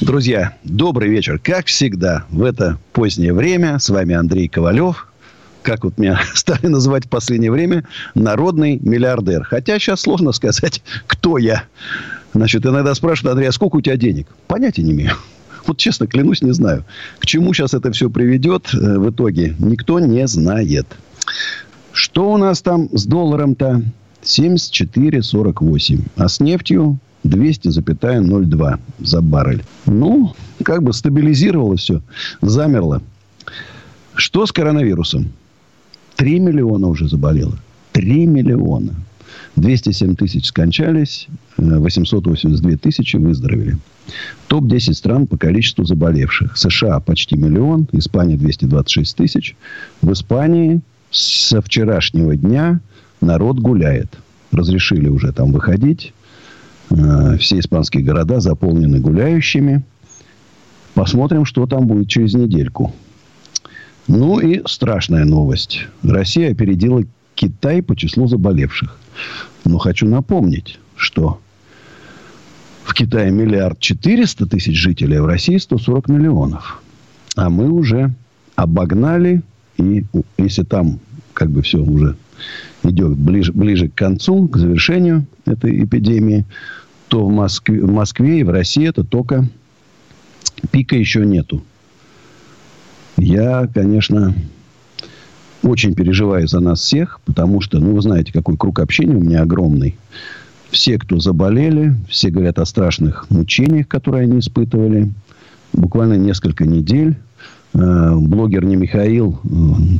Друзья, добрый вечер. Как всегда, в это позднее время с вами Андрей Ковалев. Как вот меня стали называть в последнее время, народный миллиардер. Хотя сейчас сложно сказать, кто я. Значит, иногда спрашивают: Андрей, а сколько у тебя денег? Понятия не имею. Вот честно, клянусь, не знаю. К чему сейчас это все приведет в итоге, никто не знает. Что у нас там с долларом-то? 74,48. А с нефтью 200,02 за баррель. Ну, как бы стабилизировалось все. Замерло. Что с коронавирусом? 3 миллиона уже заболело. 3 миллиона. 207 тысяч скончались, 882 тысячи выздоровели. Топ-10 стран по количеству заболевших. США почти миллион, Испания 226 тысяч. В Испании со вчерашнего дня народ гуляет. Разрешили уже там выходить. Все испанские города заполнены гуляющими. Посмотрим, что там будет через недельку. Ну и страшная новость. Россия опередила Китай по числу заболевших. Но хочу напомнить, что в Китае 1 400 000 000 жителей, а в России 140 миллионов. А мы уже обогнали. И если там как бы все уже идет ближе к концу, к завершению этой эпидемии, то в Москве и в России это только пика еще нету. Я, конечно, очень переживаю за нас всех, потому что, ну, вы знаете, какой круг общения у меня огромный. Все, кто заболели, все говорят о страшных мучениях, которые они испытывали. Буквально несколько недель. Блогер не Михаил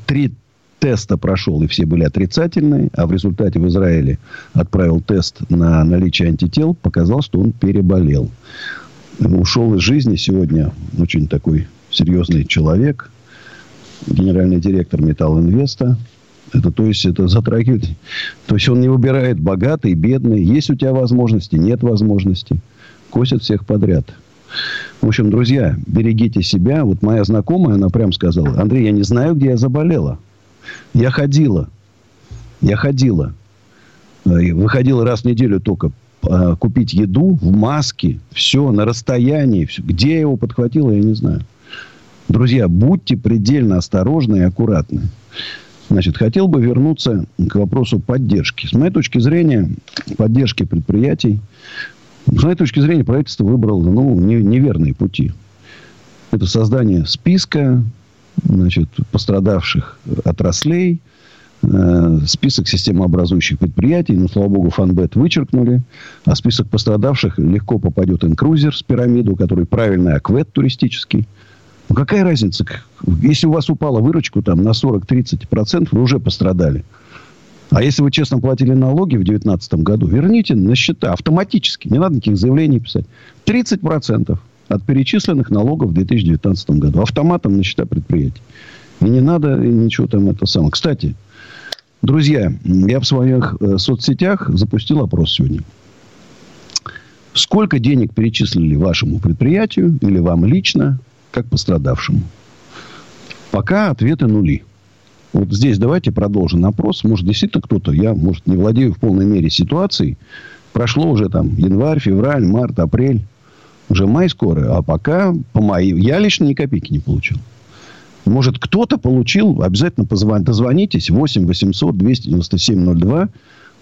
3 теста прошел, и все были отрицательные. А в результате в Израиле отправил тест на наличие антител. Показал, что он переболел. Ушел из жизни сегодня очень такой... серьезный человек, генеральный директор Металл Инвеста. Это, то есть, это затрагивает. То есть, он не выбирает богатый, бедный. Есть у тебя возможности, нет возможности. Косит всех подряд. В общем, друзья, берегите себя. Вот моя знакомая, она прям сказала: Андрей, я не знаю, где я заболела. Я ходила. Выходила раз в неделю только купить еду в маске. Все, на расстоянии. Все. Где я его подхватила, я не знаю. Друзья, будьте предельно осторожны и аккуратны. Значит, хотел бы вернуться к вопросу поддержки. С моей точки зрения, поддержки предприятий, с моей точки зрения, правительство выбрало неверные пути. Это создание списка, значит, пострадавших отраслей, список системообразующих предприятий. Ну, слава богу, фанбет вычеркнули. А список пострадавших легко попадет инкрузер с пирамиду, который правильный аквэд туристический. Ну, какая разница? Если у вас упала выручка там, на 40-30%, вы уже пострадали. А если вы честно платили налоги в 2019 году, верните на счета автоматически. Не надо никаких заявлений писать. 30% от перечисленных налогов в 2019 году. Автоматом на счета предприятий. И не надо ничего там это самое. Кстати, друзья, я в своих соцсетях запустил опрос сегодня. Сколько денег перечислили вашему предприятию или вам лично? Как пострадавшему. Пока ответы нули. Вот здесь давайте продолжим опрос. Может, действительно кто-то, я не владею в полной мере ситуацией. Прошло уже там январь, февраль, март, апрель. Уже май скоро. А пока по маю я лично ни копейки не получил. Может, кто-то получил. Обязательно дозвонитесь. 8 800 297 02.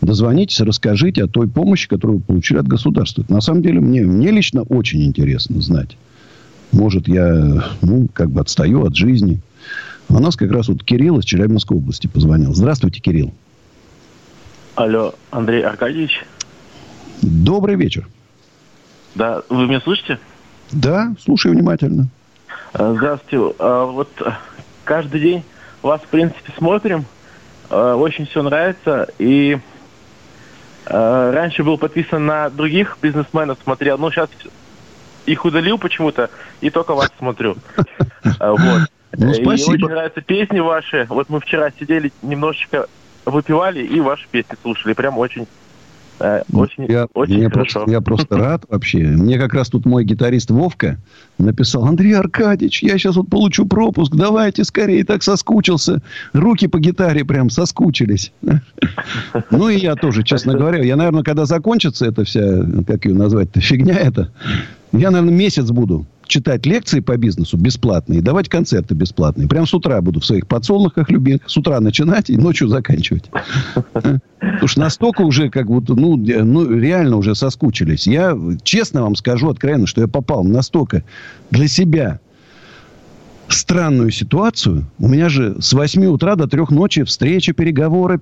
Дозвонитесь, расскажите о той помощи, которую вы получили от государства. Это, на самом деле, мне лично очень интересно знать. Может, я, отстаю от жизни. У нас как раз вот Кирилл из Челябинской области позвонил. Здравствуйте, Кирилл. Алло, Андрей Аркадьевич. Добрый вечер. Да, вы меня слышите? Да, слушаю внимательно. Здравствуйте. Вот каждый день вас, в принципе, смотрим. Очень все нравится. И раньше был подписан на других бизнесменов, смотрел. Ну, сейчас... их удалил почему-то, и только вас смотрю. Вот. Ну, спасибо. И очень нравятся песни ваши. Вот мы вчера сидели, немножечко выпивали и ваши песни слушали. Прям очень хорошо. Я просто рад вообще. Мне как раз тут мой гитарист Вовка написал: Андрей Аркадьевич, я сейчас вот получу пропуск, давайте скорее, так соскучился. Руки по гитаре прям соскучились. Ну, и я тоже, честно говоря. Я, наверное, когда закончится эта вся, как ее назвать-то, фигня эта, я, наверное, месяц буду читать лекции по бизнесу бесплатные, давать концерты бесплатные. Прям с утра буду в своих подсолнухах любимых. С утра начинать и ночью заканчивать. Потому что настолько уже, как будто, реально уже соскучились. Я честно вам скажу откровенно, что я попал настолько для себя странную ситуацию. У меня же с 8 утра до 3 ночи встречи, переговоры,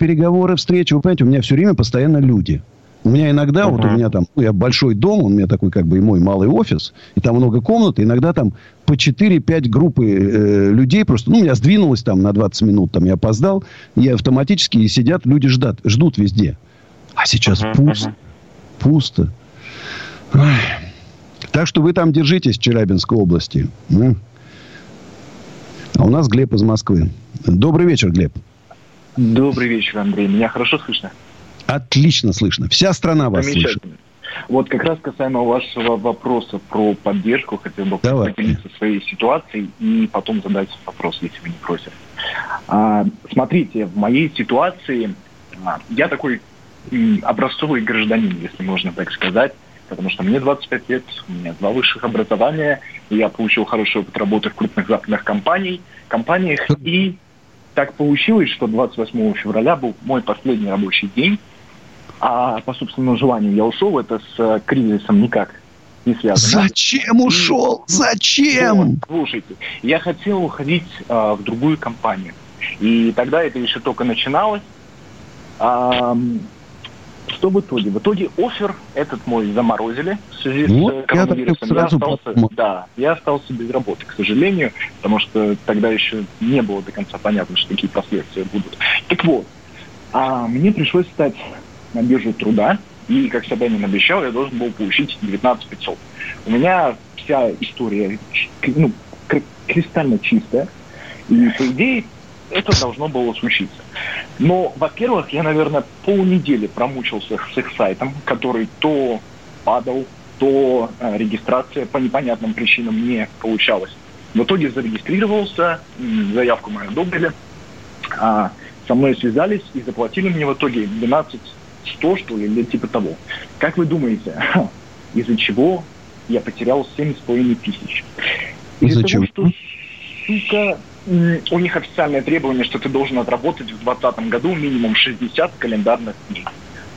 встречи. Вы понимаете, у меня все время постоянно люди. У меня иногда, вот у меня там, я большой дом, у меня такой как бы и мой малый офис, и там много комнат, иногда там по 4-5 группы людей просто, я сдвинулась там на 20 минут, там я опоздал, и автоматически и сидят, люди ждут везде. А сейчас пусто. Ой. Так что вы там держитесь, Челябинской области. А у нас Глеб из Москвы. Добрый вечер, Глеб. Добрый вечер, Андрей. Меня хорошо слышно? Отлично слышно. Вся страна вас слышит. Вот как раз касаемо вашего вопроса про поддержку, хотел бы поделиться своей ситуацией и потом задать вопрос, если вы не просите. Смотрите, в моей ситуации я такой образцовый гражданин, если можно так сказать, потому что мне 25 лет, у меня 2 высших образования, я получил хороший опыт работы в крупных западных компаниях, и так получилось, что 28 февраля был мой последний рабочий день. А по собственному желанию я ушел. Это с кризисом никак не связано. Зачем ушел? Зачем? Слушайте, я хотел уходить в другую компанию. И тогда это еще только начиналось. Что в итоге? В итоге оффер этот мой заморозили в связи с коронавирусом. Я остался без работы, к сожалению, потому что тогда еще не было до конца понятно, что такие последствия будут. Так вот, мне пришлось встать на биржу труда, и, как Собянин обещал, я должен был получить 19 500. У меня вся история кристально чистая, и, по идее, это должно было случиться. Но, во-первых, я, наверное, полнедели промучился с их сайтом, который то падал, то регистрация по непонятным причинам не получалась. В итоге зарегистрировался, заявку мою одобрили, со мной связались и заплатили мне в итоге 12100, что ли, или типа того. Как вы думаете, из-за чего я потерял 7,5 тысяч? Из-за того, что, сука... У них официальное требование, что ты должен отработать в 2020 году минимум 60 календарных дней.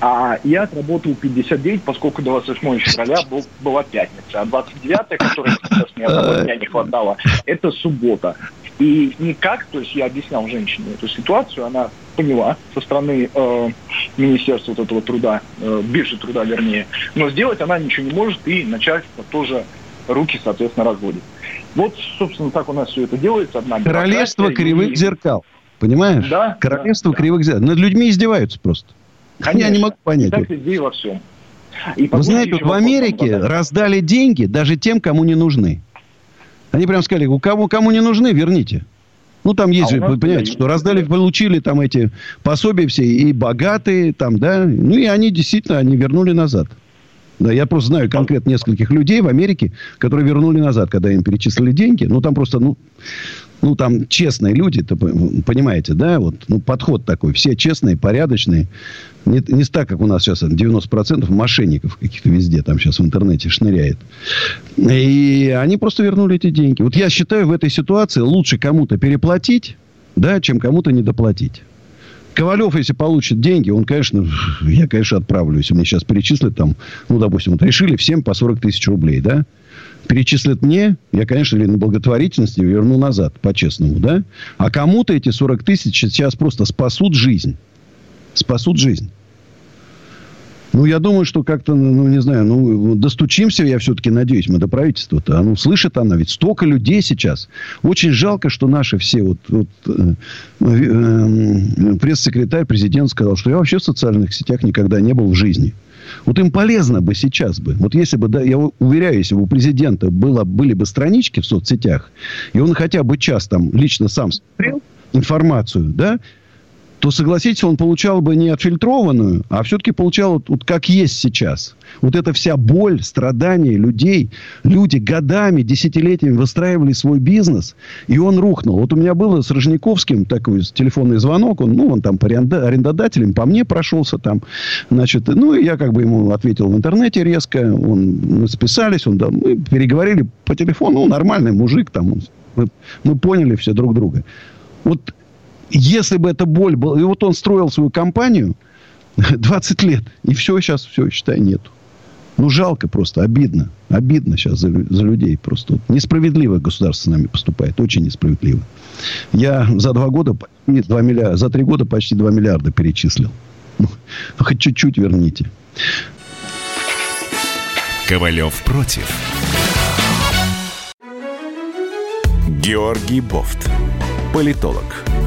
А я отработал 59, поскольку 28 февраля была пятница. А 29, которой сейчас мне одного дня не хватало, это суббота. И никак, то есть я объяснял женщине эту ситуацию, она поняла со стороны Министерства вот этого труда, биржи труда, вернее. Но сделать она ничего не может, и начальство тоже руки, соответственно, разводит. Вот, собственно, так у нас все это делается. Одна королевство кривых зеркал. Понимаешь? Да. Королевство кривых зеркал. Над людьми издеваются просто. Конечно. Я не могу понять. Так людей во всем. Вы знаете, вот в Америке раздали деньги даже тем, кому не нужны. Они прям сказали, кому не нужны, верните. Там есть же, вы понимаете, что раздали, получили там эти пособия все, и богатые, там, да. И они действительно, вернули назад. Да, я просто знаю конкретно нескольких людей в Америке, которые вернули назад, когда им перечислили деньги. Там просто, там честные люди, понимаете, да? Подход такой. Все честные, порядочные. Не так, как у нас сейчас 90% мошенников каких-то везде там сейчас в интернете шныряет. И они просто вернули эти деньги. Вот я считаю, в этой ситуации лучше кому-то переплатить, да, чем кому-то недоплатить. Ковалев, если получит деньги, я, конечно, отправлю. Если мне сейчас перечислят там, допустим, решили всем по 40 тысяч рублей, да? Перечислят мне, я, конечно, на благотворительность верну назад, по-честному, да? А кому-то эти 40 тысяч сейчас просто спасут жизнь. Ну, я думаю, что как-то, достучимся, я все-таки надеюсь, мы до правительства-то. Слышит она, ведь столько людей сейчас. Очень жалко, что наши все, пресс-секретарь, президент сказал, что я вообще в социальных сетях никогда не был в жизни. Вот им полезно бы сейчас бы. Вот если бы, да, я уверяю, если бы у президента были бы странички в соцсетях, и он хотя бы час там лично сам смотрел информацию, да, то, согласитесь, он получал бы не отфильтрованную, а все-таки получал вот как есть сейчас. Вот эта вся боль, страдания людей. Люди годами, десятилетиями выстраивали свой бизнес, и он рухнул. Вот у меня было с Рожниковским такой телефонный звонок. Он там по арендодателям, по мне прошелся там. И я ему ответил в интернете резко. Мы списались, мы переговорили по телефону. Нормальный мужик там. Мы поняли все друг друга. Вот если бы эта боль была... И вот он строил свою компанию 20 лет. И сейчас, считай, нету. Жалко просто, обидно. Обидно сейчас за людей просто. Несправедливо государство с нами поступает. Очень несправедливо. Я за 3 года почти 2 миллиарда перечислил. Хоть чуть-чуть верните. Ковалев против. Георгий Бовт. Политолог,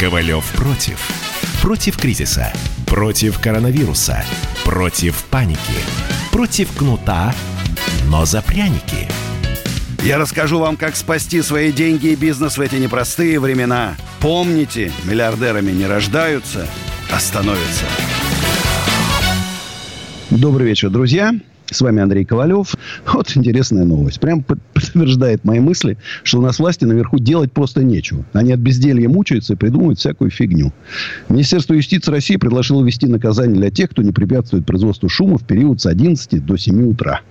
«Ковалев против». Против кризиса, против коронавируса, против паники, против кнута, но за пряники. Я расскажу вам, как спасти свои деньги и бизнес в эти непростые времена. Помните, миллиардерами не рождаются, а становятся. Добрый вечер, друзья. С вами Андрей Ковалев. Вот интересная новость. Прям подтверждает мои мысли, что у нас власти наверху делать просто нечего. Они от безделья мучаются и придумывают всякую фигню. Министерство юстиции России предложило ввести наказание для тех, кто не препятствует производству шума в период с 11 до 7 утра.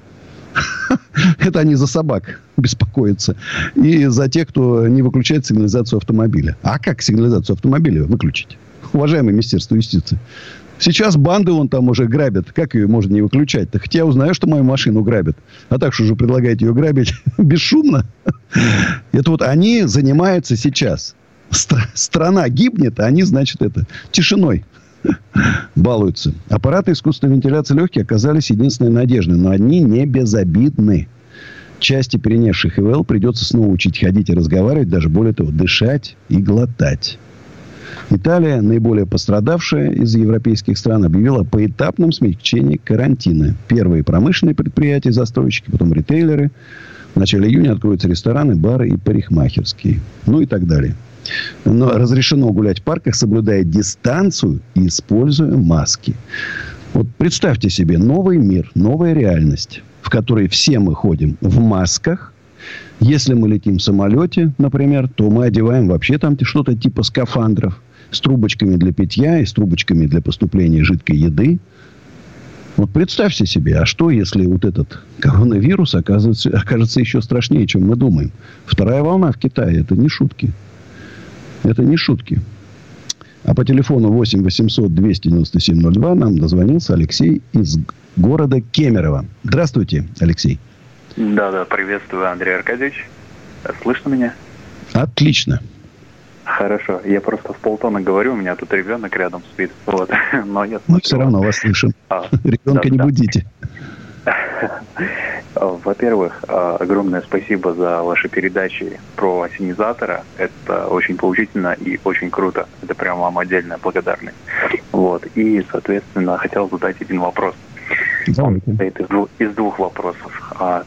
Это они за собак беспокоятся. И за тех, кто не выключает сигнализацию автомобиля. А как сигнализацию автомобиля выключить? Уважаемое Министерство юстиции. Сейчас банды уже грабят. Как ее можно не выключать-то? Хотя я узнаю, что мою машину грабят. А так что же предлагаете ее грабить бесшумно? Это они занимаются сейчас. Страна гибнет, а они, тишиной балуются. Аппараты искусственной вентиляции легких оказались единственной надеждой. Но они не безобидны. Части, перенесших ИВЛ, придется снова учить ходить и разговаривать. Даже более того, дышать и глотать. Италия, наиболее пострадавшая из европейских стран, объявила о поэтапном смягчении карантина. Первые промышленные предприятия, застройщики, потом ритейлеры. В начале июня откроются рестораны, бары и парикмахерские. И так далее. Но разрешено гулять в парках, соблюдая дистанцию и используя маски. Вот представьте себе новый мир, новая реальность, в которой все мы ходим в масках. Если мы летим в самолете, например, то мы одеваем вообще там что-то типа скафандров с трубочками для питья и с трубочками для поступления жидкой еды. Вот представьте себе, а что, если этот коронавирус окажется еще страшнее, чем мы думаем? Вторая волна в Китае. Это не шутки. Это не шутки. А по телефону 8 800 297 02 нам дозвонился Алексей из города Кемерово. Здравствуйте, Алексей. Да, приветствую, Андрей Аркадьевич. Слышно меня? Отлично. Хорошо, я просто в полтона говорю, у меня тут ребенок рядом спит. Но я смотрю. Все равно вас слышим. Ребенка не будите. Во-первых, огромное спасибо за ваши передачи про ассенизатора. Это очень поучительно и очень круто. Это прям вам отдельная благодарность. И, соответственно, хотел задать один вопрос. Он состоит из двух вопросов.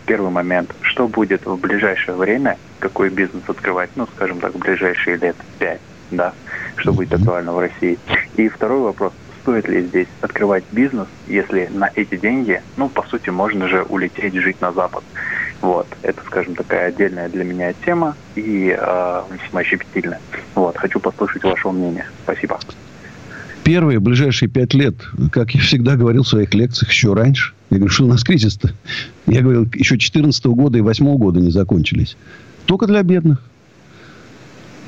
Первый момент. Что будет в ближайшее время? Какой бизнес открывать? В ближайшие лет 5, да? Что будет актуально в России? И второй вопрос. Стоит ли здесь открывать бизнес, если на эти деньги, по сути, можно же улететь жить на Запад? Это, такая отдельная для меня тема и весьма щепетильная. Хочу послушать ваше мнение. Спасибо. первые ближайшие 5 лет, как я всегда говорил в своих лекциях еще раньше, я говорю, что у нас кризис-то? Я говорил, еще 14 года и 8 года не закончились. Только для бедных.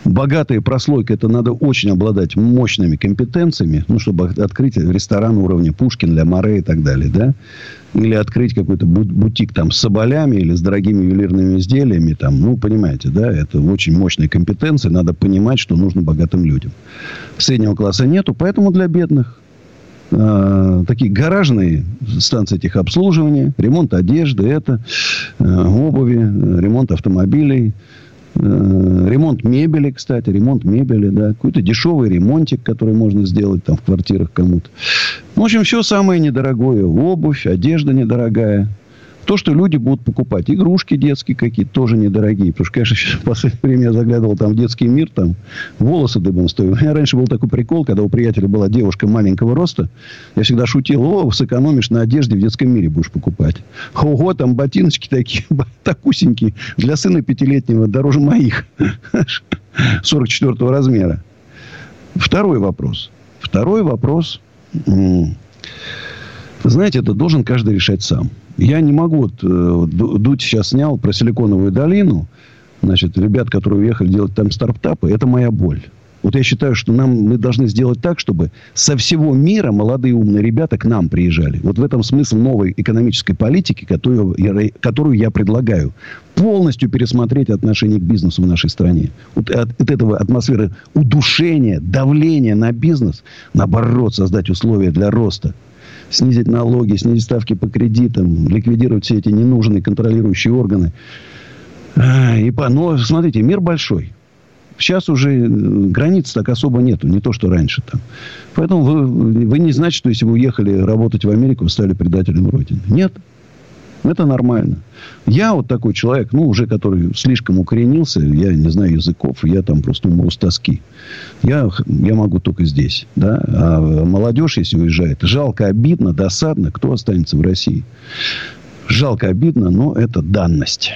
Богатая прослойка, это надо очень обладать мощными компетенциями, ну, чтобы открыть ресторан уровня Пушкин, Ля Море и так далее, да? Или открыть какой-то бутик там с соболями или с дорогими ювелирными изделиями, там, ну, понимаете, да? Это очень мощные компетенции, надо понимать, что нужно богатым людям. Среднего класса нету, поэтому для бедных такие гаражные станции техобслуживания, ремонт одежды, это, обуви, ремонт автомобилей, ремонт мебели, кстати, да, какой-то дешевый ремонтик, который можно сделать там в квартирах кому-то. В общем, все самое недорогое. Обувь, одежда недорогая. То, что люди будут покупать. Игрушки детские какие-то тоже недорогие. Потому что, конечно, в последнее время я заглядывал там в детский мир, там волосы дыбом стоят. У меня раньше был такой прикол, когда у приятеля была девушка маленького роста. Я всегда шутил, сэкономишь на одежде, в детском мире будешь покупать. Ого, там ботиночки такие, такусенькие. Для сына 5-летнего дороже моих. 44-го размера. Второй вопрос. Знаете, это должен каждый решать сам. Я не могу... Дудь сейчас снял про Силиконовую долину. Значит, ребят, которые уехали делать там стартапы, это моя боль. Вот я считаю, что мы должны сделать так, чтобы со всего мира молодые умные ребята к нам приезжали. Вот в этом смысл новой экономической политики, которую я предлагаю. Полностью пересмотреть отношение к бизнесу в нашей стране. Вот от этого атмосферы удушения, давления на бизнес, наоборот, создать условия для роста. Снизить налоги, снизить ставки по кредитам, ликвидировать все эти ненужные контролирующие органы. Но, смотрите, мир большой. Сейчас уже границ так особо нету, не то, что раньше там. Поэтому вы не значит, что если вы уехали работать в Америку, вы стали предателем Родины. Нет. Это нормально. Я вот такой человек, уже который слишком укоренился, я не знаю языков, я там просто умру с тоски. Я могу только здесь, да. А молодежь, если уезжает, жалко, обидно, досадно, кто останется в России. Жалко, обидно, но это данность.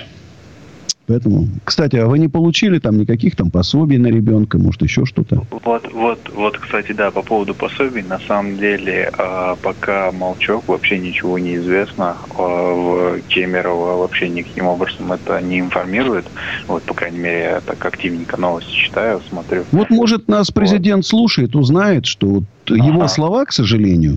Поэтому, кстати, а вы не получили там никаких там пособий на ребенка, может, еще что-то? Вот, кстати, да, по поводу пособий, на самом деле, пока молчок, вообще ничего не известно, в Кемерово вообще никаким образом это не информирует, вот, по крайней мере, я так активненько новости читаю, смотрю. Вот, может, нас президент слушает, узнает, что его слова, к сожалению,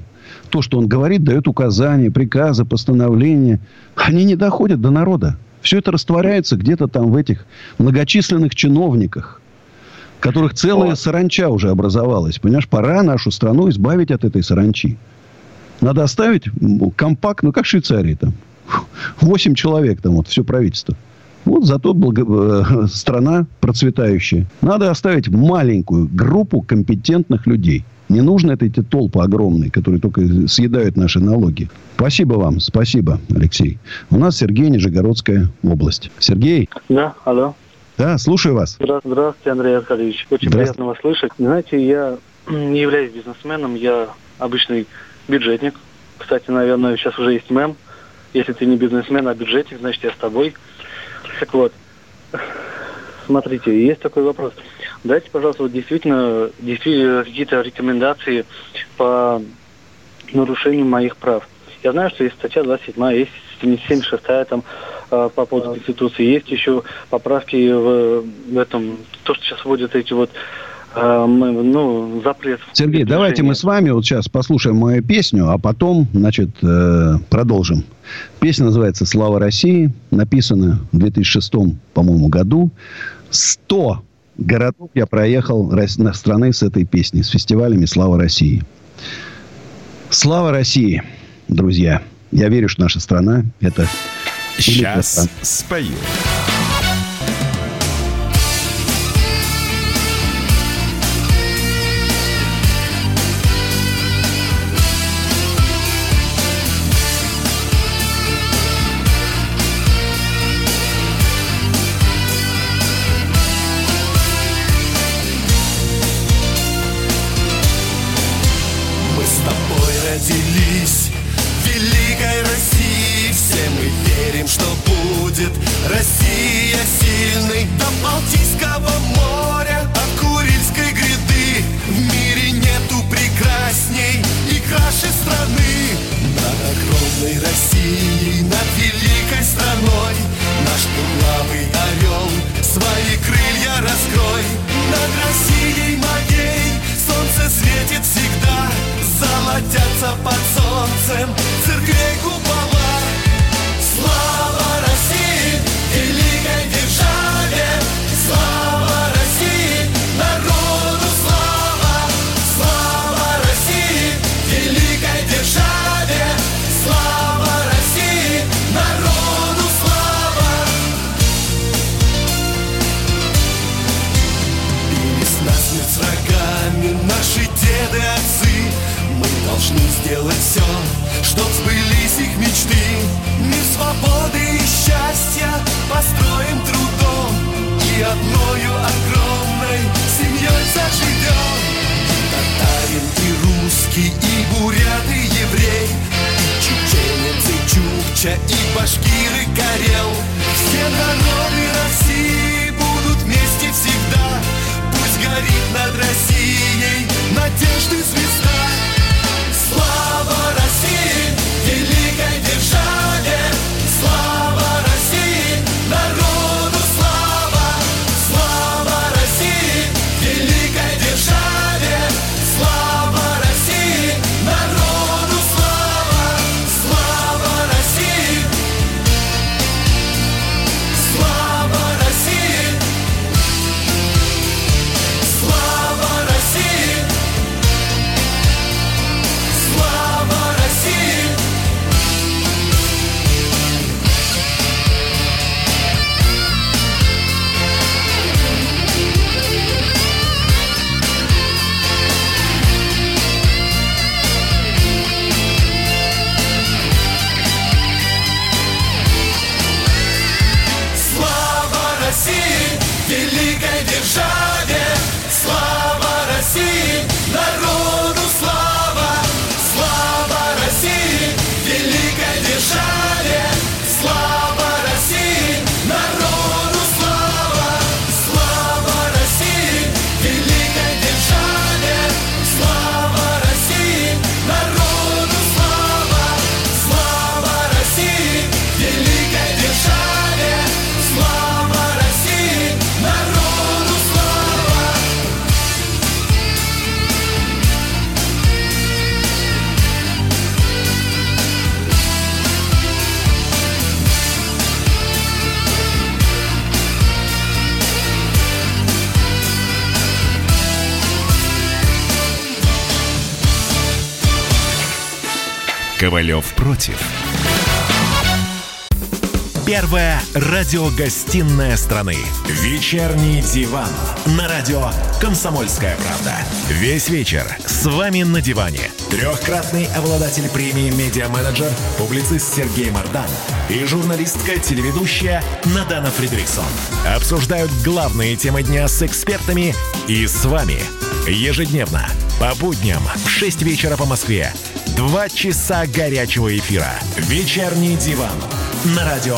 то, что он говорит, дает указания, приказы, постановления, они не доходят до народа. Все это растворяется где-то там в этих многочисленных чиновниках, которых целая саранча уже образовалась. Понимаешь, пора нашу страну избавить от этой саранчи. Надо оставить компакт, как в Швейцарии там. 8 человек там, все правительство. Зато страна процветающая. Надо оставить маленькую группу компетентных людей. Не нужны эти толпы огромные, которые только съедают наши налоги. Спасибо вам. Спасибо, Алексей. У нас Сергей, Нижегородская область. Сергей? Да, алло. Да, слушаю вас. Здравствуйте, Андрей Аркадьевич. Очень приятно вас слышать. Знаете, я не являюсь бизнесменом, я обычный бюджетник. Кстати, наверное, сейчас уже есть мем. Если ты не бизнесмен, а бюджетник, значит, я с тобой. Так вот, смотрите, есть такой вопрос. Дайте, пожалуйста, действительно какие-то рекомендации по нарушению моих прав. Я знаю, что есть статья 27, есть 76-я там по поводу Конституции, есть еще поправки в этом, то, что сейчас вводят эти запрет. Сергей, давайте мы с вами сейчас послушаем мою песню, а потом, продолжим. Песня называется «Слава России», написана в 2006, по-моему, году. 100 городов я проехал страны с этой песней, с фестивалями «Слава России». Слава России, друзья. Я верю, что наша страна – это... Сейчас спою. Россия! с рогами, наши деды, отцы. Мы должны сделать все, чтоб сбылись их мечты. Мир свободы и счастья построим трудом, и одною огромной семьей заживем. И татарин, и русский, и бурят, и еврей, и чеченец, и чукча, и башкир, и карел. Все народы России будут вместе всегда. Пусть горит над Россией надежды звезда. Слава России, великой державе! Слава России, народу слава! Слава России, великой державе! Слава России, народу слава! Слава России! Слава России! Слава России! Слава России! Слава России, великой державе! Слава России, народу слава! Слава России, великой державе! Слава России, народу слава! Слава России, великой державе! Слава России, народу слава! Слава России, великой державе! Слава России, народу слава! Ковалев против. Первая радиогостинная страны. Вечерний диван. На радио «Комсомольская правда». Весь вечер с вами на диване. Трехкратный обладатель премии «Медиа-менеджер», публицист Сергей Мардан и журналистка-телеведущая Надана Фредриксон обсуждают главные темы дня с экспертами и с вами. Ежедневно, по будням, в 6 вечера по Москве. 2 часа горячего эфира. «Вечерний диван» на радио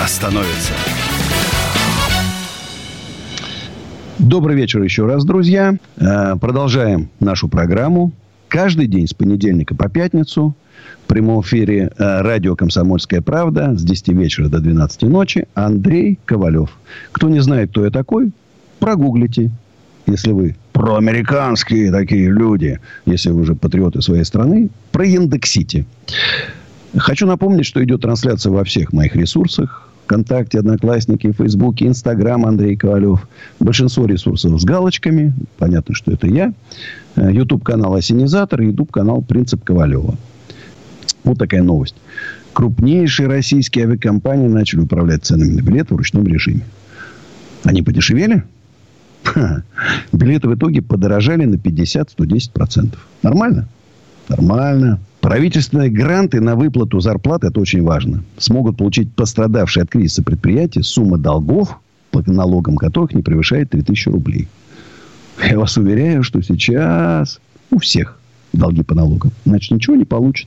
а становятся. Добрый вечер еще раз, друзья. Продолжаем нашу программу. Каждый день с понедельника по пятницу в прямом эфире радио «Комсомольская правда» с 10 вечера до 12 ночи Андрей Ковалев. Кто не знает, кто я такой, прогуглите. Если вы проамериканские такие люди, если вы уже патриоты своей страны, проиндексите. Хочу напомнить, что идет трансляция во всех моих ресурсах. Вконтакте, Одноклассники, Фейсбуке, Инстаграм Андрей Ковалев. Большинство ресурсов с галочками. Понятно, что это я. Ютуб-канал «Ассенизатор» и Ютуб-канал «Принцип Ковалева». Вот такая новость. Крупнейшие российские авиакомпании начали управлять ценами на билеты в ручном режиме. Они подешевели? Билеты в итоге подорожали на 50-110%. Нормально? Нормально. Правительственные гранты на выплату зарплат, это очень важно, смогут получить пострадавшие от кризиса предприятия сумма долгов, по налогам которых не превышает 3000 рублей. Я вас уверяю, что сейчас у всех долги по налогам. Значит, ничего не получат.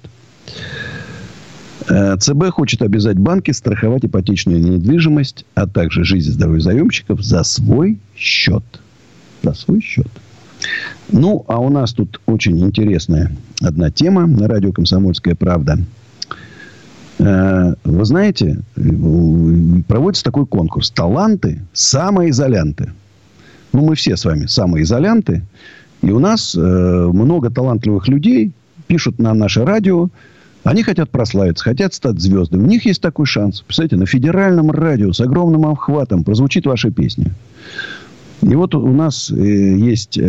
ЦБ хочет обязать банки страховать ипотечную недвижимость, а также жизнь и здоровье заемщиков за свой счет. За свой счет. Ну, а у нас тут очень интересная одна тема на радио «Комсомольская правда». Вы знаете, проводится такой конкурс. Таланты, самоизолянты. Ну, мы все с вами самоизолянты. И у нас много талантливых людей пишут на наше радио. Они хотят прославиться, хотят стать звездами. У них есть такой шанс. Представляете, на федеральном радио с огромным обхватом прозвучит ваша песня. И вот у нас есть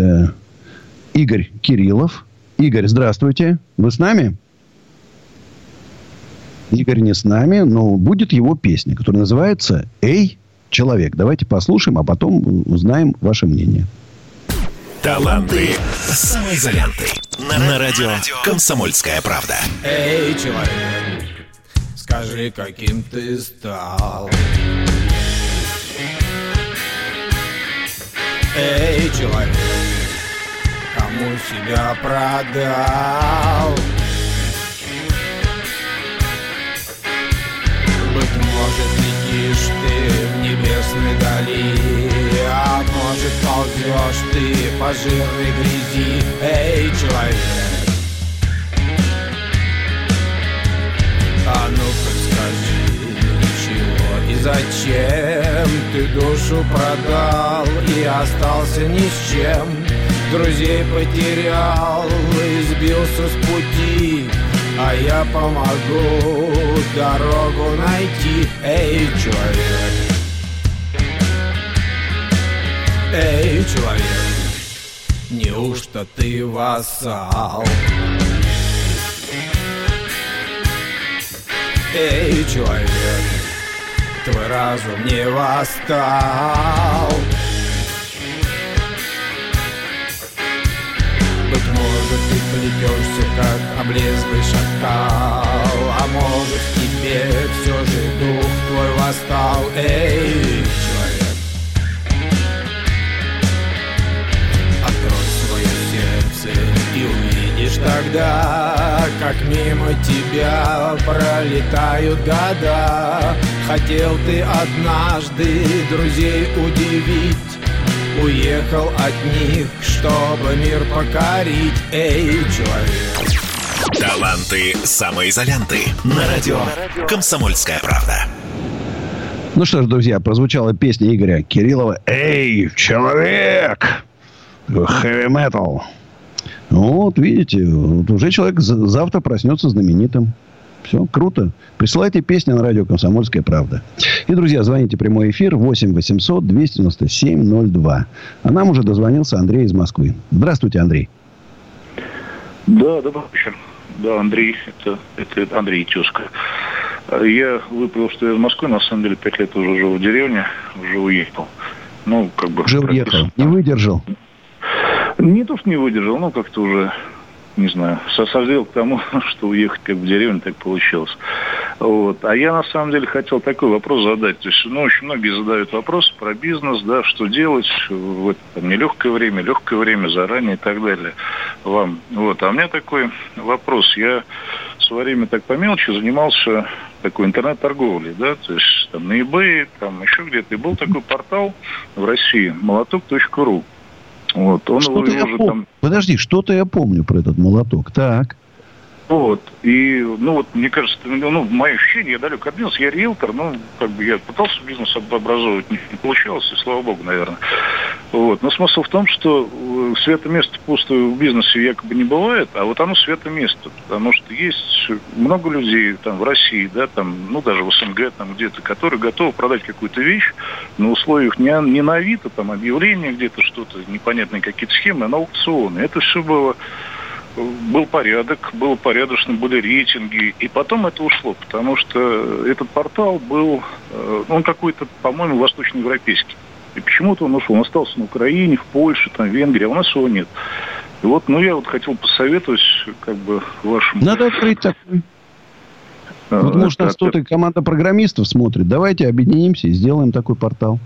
Игорь Кириллов. Игорь, здравствуйте. Вы с нами? Игорь не с нами, но будет его песня, которая называется «Эй, человек». Давайте послушаем, а потом узнаем ваше мнение. Таланты самоизоленты. На радио «Комсомольская правда». Эй, человек, скажи, каким ты стал. Эй, человек, кому себя продал? Быть может, летишь ты в небесной дали, а может, ползешь ты по жирной грязи. Эй, человек, а ну-ка скажи, чего и зачем ты душу продал и остался ни с чем? Друзей потерял и сбился с пути, а я помогу дорогу найти. Эй, человек, эй, человек, неужто ты вассал? Эй, человек, твой разум не восстал. Быть может, ты плетешься, как облезлый шакал, а может, в тебе все же дух твой восстал. Эй, и увидишь тогда, как мимо тебя пролетают года. Хотел ты однажды друзей удивить, уехал от них, чтобы мир покорить. Эй, человек! Таланты самоизолянты. На радио «Комсомольская правда». Ну что ж, друзья, прозвучала песня Игоря Кириллова «Эй, человек!» Хэви-метал. Вот, видите, вот уже человек завтра проснется знаменитым. Все, круто. Присылайте песни на радио «Комсомольская правда». И, друзья, звоните в прямой эфир 8 800 297 02. А нам уже дозвонился Андрей из Москвы. Здравствуйте, Андрей. Да, добрый вечер. Да, Андрей, это Андрей, тезка. Я выпил, что я из Москвы, на самом деле, 5 лет уже жил в деревне, уже уехал. Ну, как бы... Уже уехал, не выдержал. Не то, что не выдержал, но как-то уже, не знаю, созрел к тому, что уехать как в деревню, так получилось. Вот. А я, на самом деле, хотел такой вопрос задать. То есть, ну, очень многие задают вопрос про бизнес, да, что делать в это там, нелегкое время, легкое время, заранее и так далее вам. Вот. А у меня такой вопрос. Я в свое время так по мелочи занимался такой интернет-торговлей, да, то есть там на eBay, там еще где-то. И был такой портал в России, молоток.ру. Вот, он что-то его уже там... Подожди, что-то я помню про этот молоток. Так. Вот. И, ну, вот, мне кажется, ну, мое ощущение, я далек от бизнеса, я риэлтор, ну, как бы я пытался бизнес образовывать, не получалось, и слава богу, наверное. Вот. Но смысл в том, что света места пусто в бизнесе якобы не бывает, а вот оно света места, потому что есть много людей там в России, да, там, ну, даже в СНГ, там, где-то, которые готовы продать какую-то вещь на условиях не на Авито, там, объявления где-то, что-то, непонятные какие-то схемы, а на аукционы. Это все было... Был порядок, было порядочно, были рейтинги. И потом это ушло, потому что этот портал был... Он какой-то, по-моему, восточноевропейский. И почему-то он ушел. Он остался на Украине, в Польше, там, в Венгрии, а у нас его нет. И вот, ну, я вот хотел посоветовать, как бы, вашему... Надо открыть такой. Вот, может, нас тут и команда программистов смотрит. Давайте объединимся и сделаем такой портал.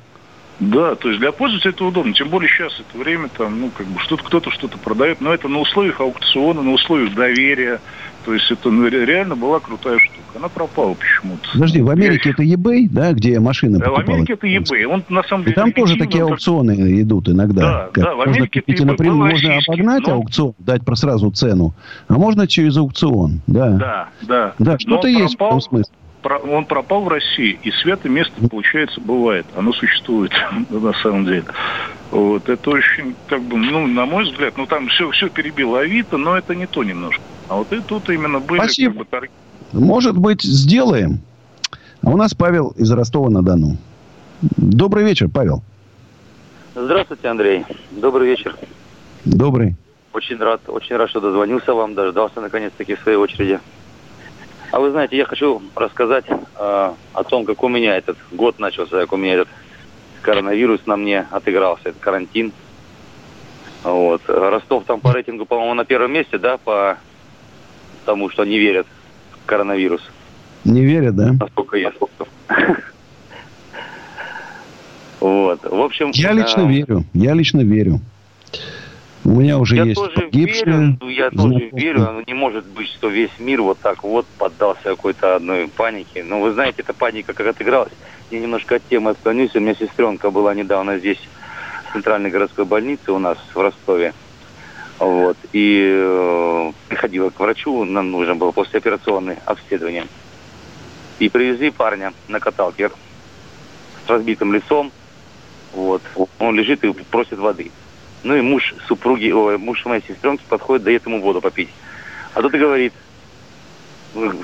Да, то есть для пользователя это удобно, тем более сейчас это время, там, ну, как бы что-то кто-то что-то продает, но это на условиях аукциона, на условиях доверия, то есть это ну, реально была крутая штука, она пропала почему-то. Подожди, в Америке это eBay, да, где машина покупала? Да, в Америке это eBay, он на самом деле... И там тоже такие аукционы идут иногда. Да, да, в Америке это eBay. Можно обогнать аукцион, дать сразу цену, а можно через аукцион, да. Да, да. Да, что-то есть в том смысле. он пропал в России, и свято место, получается, бывает. Оно существует на самом деле. Вот, это очень, как бы, ну, на мой взгляд, ну, там все перебило Авито, но это не то немножко. А вот и тут именно были... Спасибо. Как бы, торги. Может быть, сделаем. А у нас Павел из Ростова-на-Дону. Добрый вечер, Павел. Здравствуйте, Андрей. Добрый вечер. Добрый. Очень рад, что дозвонился вам, дождался, наконец-таки, в своей очереди. А вы знаете, я хочу рассказать о том, как у меня этот год начался, как у меня этот коронавирус на мне отыгрался, этот карантин. Вот. Ростов там по рейтингу, по-моему, на первом месте, да, по тому, что не верят в коронавирус. Не верят, да? Насколько я слышал. Вот. В общем... Я лично верю. У меня уже есть погибшие. Я тоже верю, но не может быть, что весь мир вот так вот поддался какой-то одной панике. Ну, вы знаете, эта паника как отыгралась. Я немножко от темы отклонюсь. У меня сестренка была недавно здесь, в центральной городской больнице у нас в Ростове. Вот. И приходила к врачу, нам нужно было послеоперационное обследование. И привезли парня на каталке с разбитым лицом. Вот. Он лежит и просит воды. Ну и муж моей сестренки подходит, дает ему воду попить. А тот и говорит,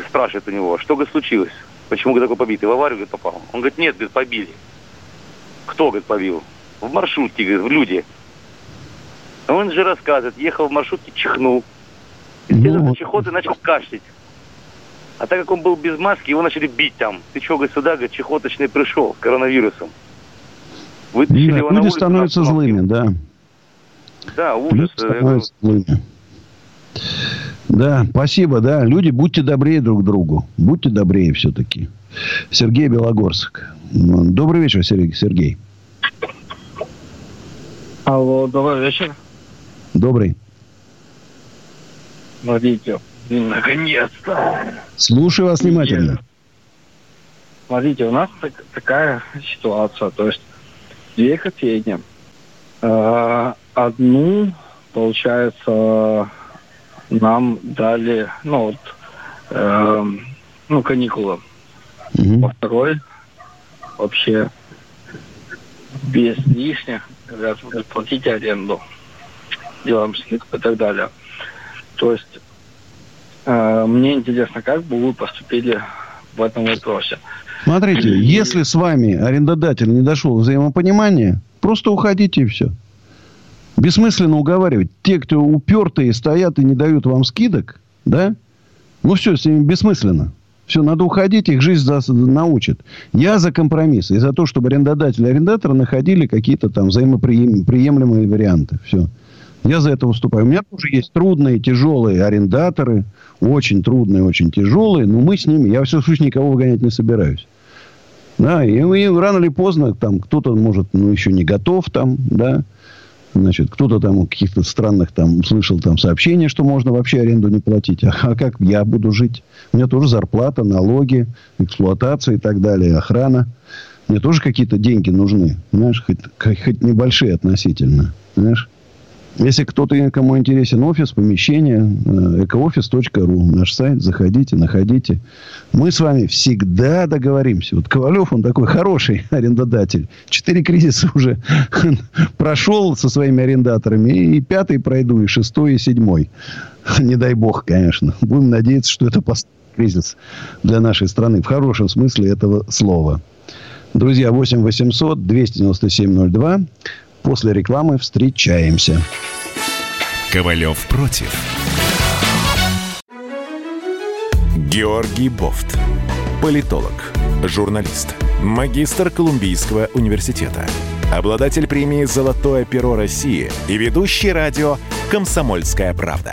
спрашивает у него, что, говорит, случилось? Почему, говорит, такой побитый? В аварию, говорит, попал? Он говорит, нет, говорит, побили. Кто, говорит, побил? В маршрутке, говорит, в люди. Он же рассказывает, ехал в маршрутке, чихнул. Естественно, чехот и начал кашлять. А так как он был без маски, его начали бить там. Ты что, говорит, сюда, говорит, чехоточный пришел с коронавирусом. Вытащили его на улицу. Люди становятся злыми, да. Да, ужас. Да, спасибо, да. Люди, будьте добрее друг другу. Будьте добрее все-таки. Сергей Белогорск. Добрый вечер, Сергей. Алло, добрый вечер. Добрый. Смотрите, наконец-то. Слушаю вас внимательно. Смотрите, у нас такая ситуация. То есть, две кофейни. Одну, получается, нам дали, ну, вот, каникулы. Угу. Во второй вообще без лишних, говорят, платите аренду, делаем скидку и так далее. То есть, мне интересно, как бы вы поступили в этом вопросе. Смотрите, если с вами арендодатель не дошел взаимопонимания, просто уходите и все. Бессмысленно уговаривать. Те, кто упертые, стоят и не дают вам скидок, да? Ну, все, с ними бессмысленно. Все, надо уходить, их жизнь научит. Я за компромисс. И за то, чтобы арендодатель и арендатор находили какие-то там взаимоприемлемые варианты. Все. Я за это выступаю. У меня тоже есть трудные, тяжелые арендаторы. Очень трудные, очень тяжелые. Но мы с ними... Я все в случае никого выгонять не собираюсь. Да, и рано или поздно там кто-то, может, еще не готов там, да? Значит, кто-то там у каких-то странных там услышал там сообщение, что можно вообще аренду не платить. А как я буду жить? У меня тоже зарплата, налоги, эксплуатация и так далее, охрана. Мне тоже какие-то деньги нужны. Знаешь, хоть небольшие относительно. Знаешь? Если кто-то, кому интересен офис, помещение, ecooffice.ru, наш сайт, заходите, находите. Мы с вами всегда договоримся. Вот Ковалев, он такой хороший арендодатель. 4 кризиса уже прошел со своими арендаторами. И 5-й пройду, и 6-й, и 7-й. Не дай бог, конечно. Будем надеяться, что это последний кризис для нашей страны. В хорошем смысле этого слова. Друзья, 8-800-297-02. После рекламы встречаемся. Ковалев против. Георгий Бовт. Политолог, журналист, магистр Колумбийского университета, обладатель премии «Золотое перо России» и ведущий радио «Комсомольская правда».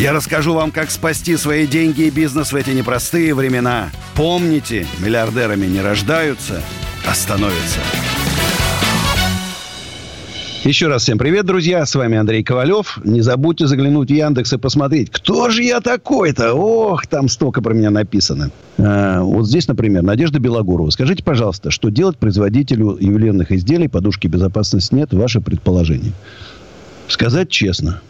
Я расскажу вам, как спасти свои деньги и бизнес в эти непростые времена. Помните, миллиардерами не рождаются, а становятся. Еще раз всем привет, друзья. С вами Андрей Ковалев. Не забудьте заглянуть в Яндекс и посмотреть, кто же я такой-то. Ох, там столько про меня написано. Вот здесь, например, Надежда Белогурова. Скажите, пожалуйста, что делать производителю ювелирных изделий, подушки безопасности нет, ваше предположение. Сказать честно.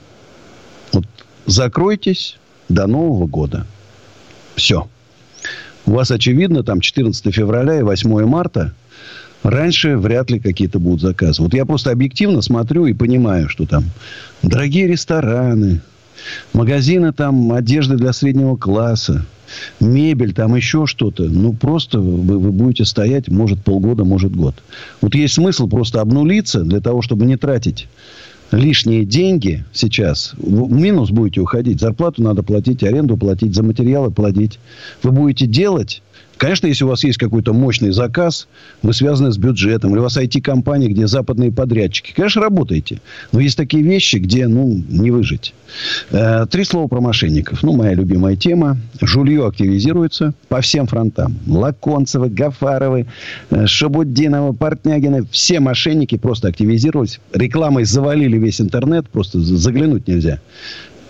Вот закройтесь до Нового года. Все. У вас, очевидно, там 14 февраля и 8 марта. Раньше вряд ли какие-то будут заказы. Вот я просто объективно смотрю и понимаю, что там дорогие рестораны, магазины там одежды для среднего класса, мебель, там еще что-то. Ну, просто вы будете стоять, может, полгода, может, год. Вот есть смысл просто обнулиться для того, чтобы не тратить лишние деньги сейчас. В минус будете уходить. Зарплату надо платить, аренду платить, за материалы платить. Вы будете делать... Конечно, если у вас есть какой-то мощный заказ, вы связаны с бюджетом, или у вас IT-компания, где западные подрядчики. Конечно, работаете. Но есть такие вещи, где, не выжить. Три слова про мошенников. Моя любимая тема. Жулье активизируется по всем фронтам. Лаконцевы, Гафаровы, Шабудиновы, Портнягины. Все мошенники просто активизировались. Рекламой завалили весь интернет. Просто заглянуть нельзя.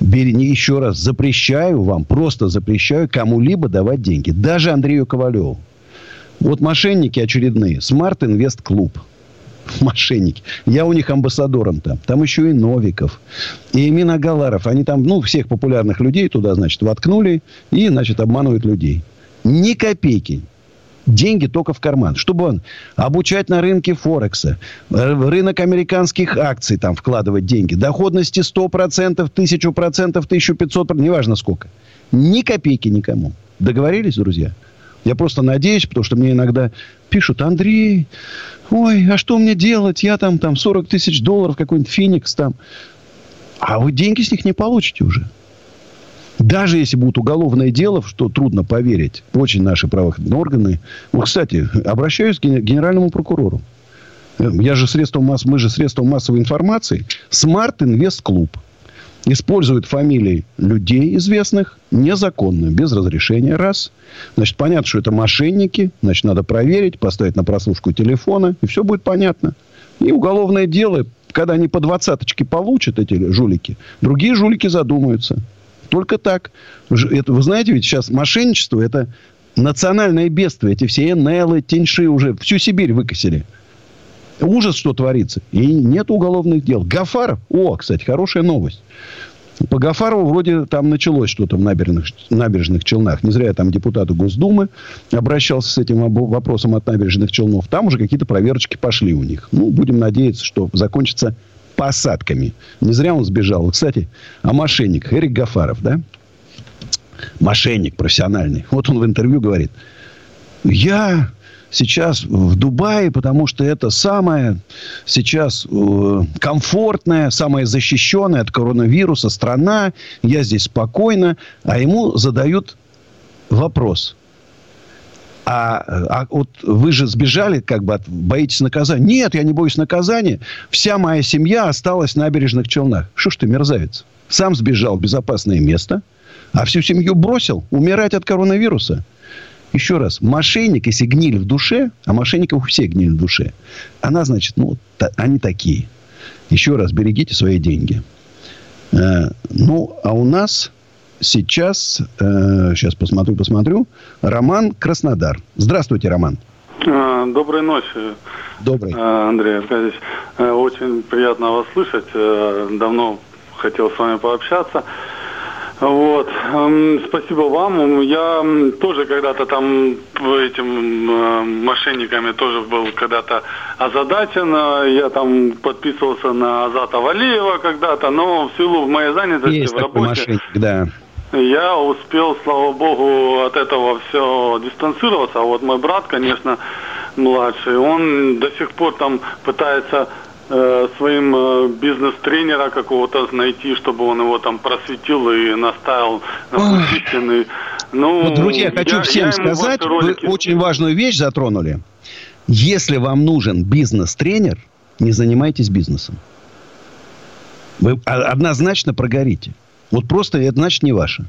Еще раз запрещаю вам, просто запрещаю кому-либо давать деньги. Даже Андрею Ковалеву. Вот мошенники очередные. Smart Invest Club. Мошенники. Я у них амбассадором там. Там еще и Новиков. И Миногаларов. Они там, всех популярных людей туда, воткнули. И, обманывают людей. Ни копейки. Деньги только в карман. Чтобы обучать на рынке Форекса, рынок американских акций там вкладывать деньги. Доходности 100%, 1000%, 1500%, неважно сколько. Ни копейки никому. Договорились, друзья? Я просто надеюсь, потому что мне иногда пишут: Андрей, ой, а что мне делать? Я там $40 тысяч, какой-нибудь Феникс там. А вы деньги с них не получите уже. Даже если будет уголовное дело, что трудно поверить, очень наши правоохранительные органы... Кстати, обращаюсь к генеральному прокурору. Мы же средства массовой информации. Smart Invest Club использует фамилии людей известных незаконно, без разрешения. Раз. Понятно, что это мошенники. Надо проверить, поставить на прослушку телефона. И все будет понятно. И уголовное дело, когда они по 20-очке получат, эти жулики, другие жулики задумаются. Только так. Вы знаете, ведь сейчас мошенничество – это национальное бедствие. Эти все НЛы, теньши уже всю Сибирь выкосили. Ужас, что творится. И нет уголовных дел. Гафаров. Кстати, хорошая новость. По Гафарову вроде там началось что-то в Набережных Челнах. Не зря я там депутату Госдумы обращался с этим вопросом от Набережных Челнов. Там уже какие-то проверочки пошли у них. Будем надеяться, что закончится... посадками. Не зря он сбежал. Кстати, о мошенниках. Эрик Гафаров, да? Мошенник профессиональный. Вот он в интервью говорит: я сейчас в Дубае, потому что это самое сейчас комфортное, самое защищенное от коронавируса страна. Я здесь спокойно. А ему задают вопрос. А вот вы же сбежали, боитесь наказания. Нет, я не боюсь наказания. Вся моя семья осталась в Набережных Челнах. Что ж ты, мерзавец? Сам сбежал в безопасное место, а всю семью бросил умирать от коронавируса. Еще раз. Мошенник, если гниль в душе, а мошенников все гниль в душе, она, они такие. Еще раз, берегите свои деньги. А у нас... Сейчас посмотрю. Роман, Краснодар. Здравствуйте, Роман. Доброй ночи. Добрый. Андрей Аркадьевич, очень приятно вас слышать. Давно хотел с вами пообщаться. Вот. Спасибо вам. Я тоже когда-то там этим мошенниками тоже был когда-то озадачен. Я там подписывался на Азата Валиева когда-то, но в силу моей занятости есть в работе... мошенник, да. Я успел, слава богу, от этого все дистанцироваться. А вот мой брат, конечно, младший, он до сих пор там пытается своим бизнес-тренера какого-то найти, чтобы он его там просветил и наставил на путь истинный. Друзья, хочу всем сказать, вы очень важную вещь затронули. Если вам нужен бизнес-тренер, не занимайтесь бизнесом. Вы однозначно прогорите. Вот просто это, значит, не ваше.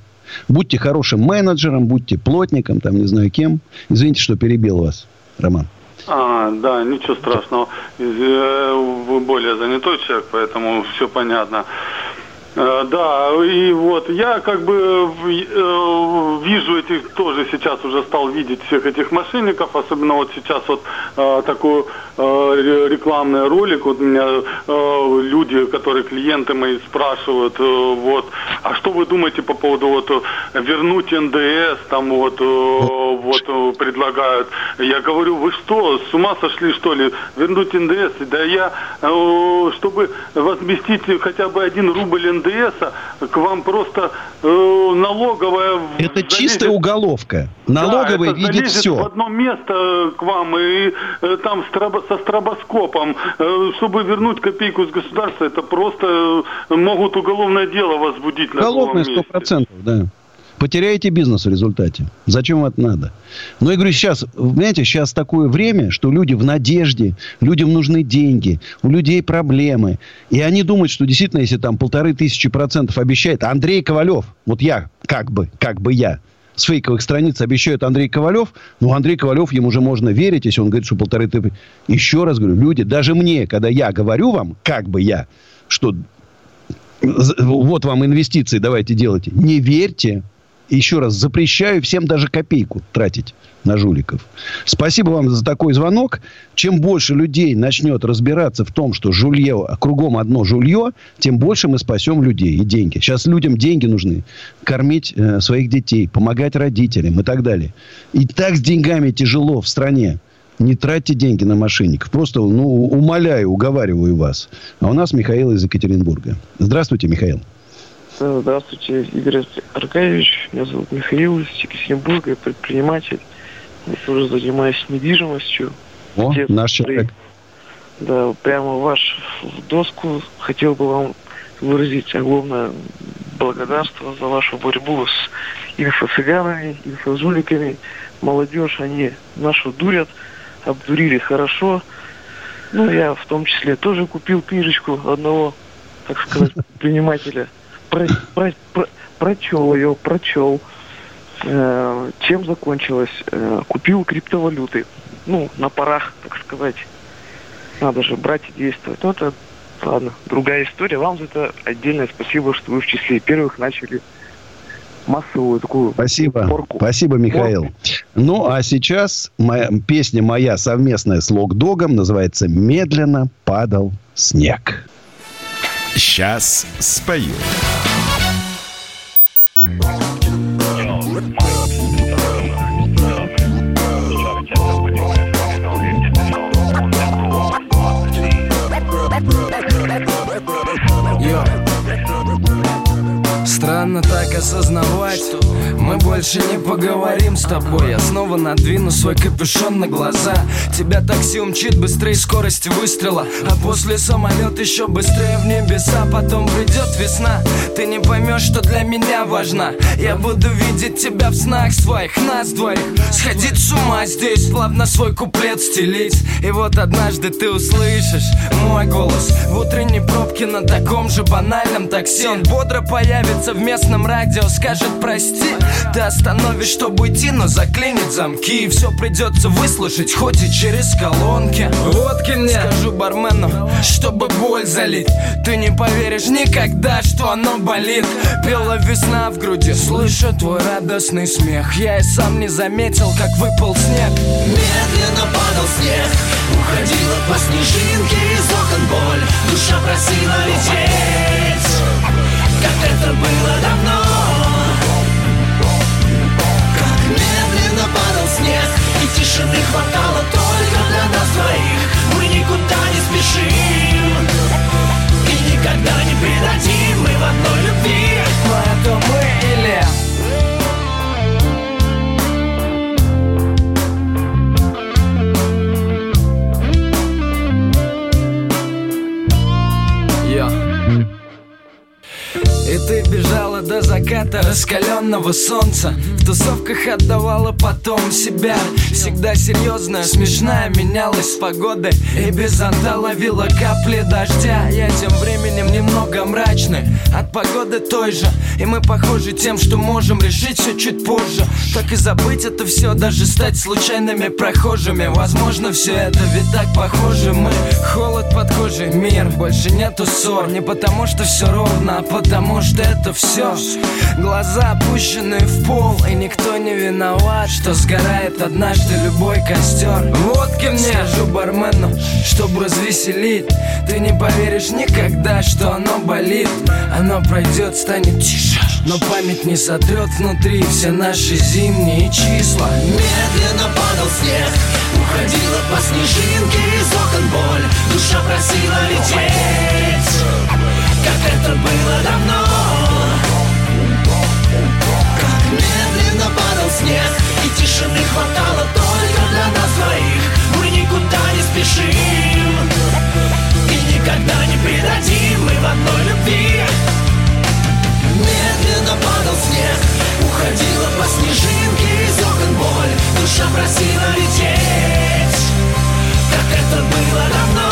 Будьте хорошим менеджером, будьте плотником, там не знаю кем. Извините, что перебил вас, Роман. Да, ничего страшного. Вы более занятой человек, поэтому все понятно. Да, и вот я как бы вижу этих, тоже сейчас уже стал видеть всех этих мошенников, особенно вот сейчас вот такой рекламный ролик, вот меня люди, которые клиенты мои спрашивают, вот, а что вы думаете по поводу вот вернуть НДС, там вот, вот предлагают. Я говорю, вы что, с ума сошли что ли, вернуть НДС? Да я, чтобы возместить хотя бы 1 рубль НДС, к вам просто налоговая... Это залезет, чистая уголовка. Налоговая видит все. В одно место к вам, и там со стробоскопом. Чтобы вернуть копейку с государства, это просто могут уголовное дело возбудить на новом месте. Уголовное 100%, да. Потеряете бизнес в результате. Зачем это надо? Но я говорю, сейчас, понимаете, сейчас такое время, что люди в надежде, людям нужны деньги, у людей проблемы. И они думают, что действительно, если там 1500% обещает Андрей Ковалев, вот я, как бы я, с фейковых страниц обещают Андрей Ковалев, но Андрей Ковалев, ему же можно верить, если он говорит, что 1500... Еще раз говорю, люди, даже мне, когда я говорю вам, как бы я, что вот вам инвестиции, давайте делайте, не верьте. Еще раз, запрещаю всем даже копейку тратить на жуликов. Спасибо вам за такой звонок. Чем больше людей начнет разбираться в том, что жулье, кругом одно жулье, тем больше мы спасем людей и деньги. Сейчас людям деньги нужны. Кормить своих детей, помогать родителям и так далее. И так с деньгами тяжело в стране. Не тратьте деньги на мошенников. Просто, умоляю, уговариваю вас. А у нас Михаил из Екатеринбурга. Здравствуйте, Михаил. Здравствуйте, Игорь Аркадьевич. Меня зовут Михаил из Екатеринбурга, я предприниматель. Я тоже занимаюсь недвижимостью. О, наш человек. Да, прямо в вашу доску хотел бы вам выразить огромное благодарство за вашу борьбу с инфо-цыганами, инфо-жуликами. Молодежь, они нашу дурят, обдурили хорошо. Ну, я в том числе тоже купил книжечку одного, так сказать, предпринимателя. Прочел ее. Чем закончилось? Купил криптовалюты. Ну, на парах, так сказать. Надо же брать и действовать. Ну, это, ладно, другая история. Вам за это отдельное спасибо, что вы в числе первых начали массовую такую... Спасибо. Порку. Спасибо, Михаил. Порку. Ну, а сейчас песня моя совместная с Локдогом называется «Медленно падал снег». Сейчас спою. Странно так осознавать, что мы больше не поговорим с тобой. Я снова надвину свой капюшон на глаза. Тебя такси умчит быстрее скорости выстрела, а после самолет еще быстрее в небеса. Потом придет весна, ты не поймешь, что для меня важна. Я буду видеть тебя в снах своих, нас двоих. Сходить с ума здесь, плавно свой куплет стелить. И вот однажды ты услышишь мой голос в утренней пробке на таком же банальном такси. Он бодро появится в местном радио, скажет прости. Ты остановишь, чтобы уйти, но заклинит замки. И все придется выслушать, хоть и через колонки. Водки мне, скажу бармену, чтобы боль залить. Ты не поверишь никогда, что оно болит. Пела весна в груди, слышу твой радостный смех. Я и сам не заметил, как выпал снег. Медленно падал снег, уходила по снежинке из окон боль. Душа просила лететь, как это было давно. Как медленно падал снег, и тишины хватало только для нас двоих. Мы никуда не спешим и никогда не предадим. Мы в одной любви, поэтому мы или... И ты бежала до заката раскаленного солнца, в тусовках отдавала потом себя. Всегда серьезная, смешная, менялась с погоды и без зонта ловила капли дождя. Я тем временем немного мрачный от погоды той же, и мы похожи тем, что можем решить все чуть позже. Так и забыть это все, даже стать случайными прохожими. Возможно, все это ведь так похоже мы. Холод под кожей, мир, больше нету ссор. Не потому, что все ровно, а потому, что это все. Глаза опущены в пол, и никто не виноват, что сгорает однажды любой костер. Водки мне, скажу бармену, чтоб развеселить. Ты не поверишь никогда, что оно болит. Оно пройдет, станет тише, но память не сотрет внутри все наши зимние числа. Медленно падал снег, уходила по снежинке из окон боль. Душа просила лететь, как это было давно. Как медленно падал снег, и тишины хватало только для нас двоих. Мы никуда не спешим и никогда не предадим. Мы в одной любви. Медленно падал снег, уходила по снежинке из окон боль. Душа просила лететь, как это было давно.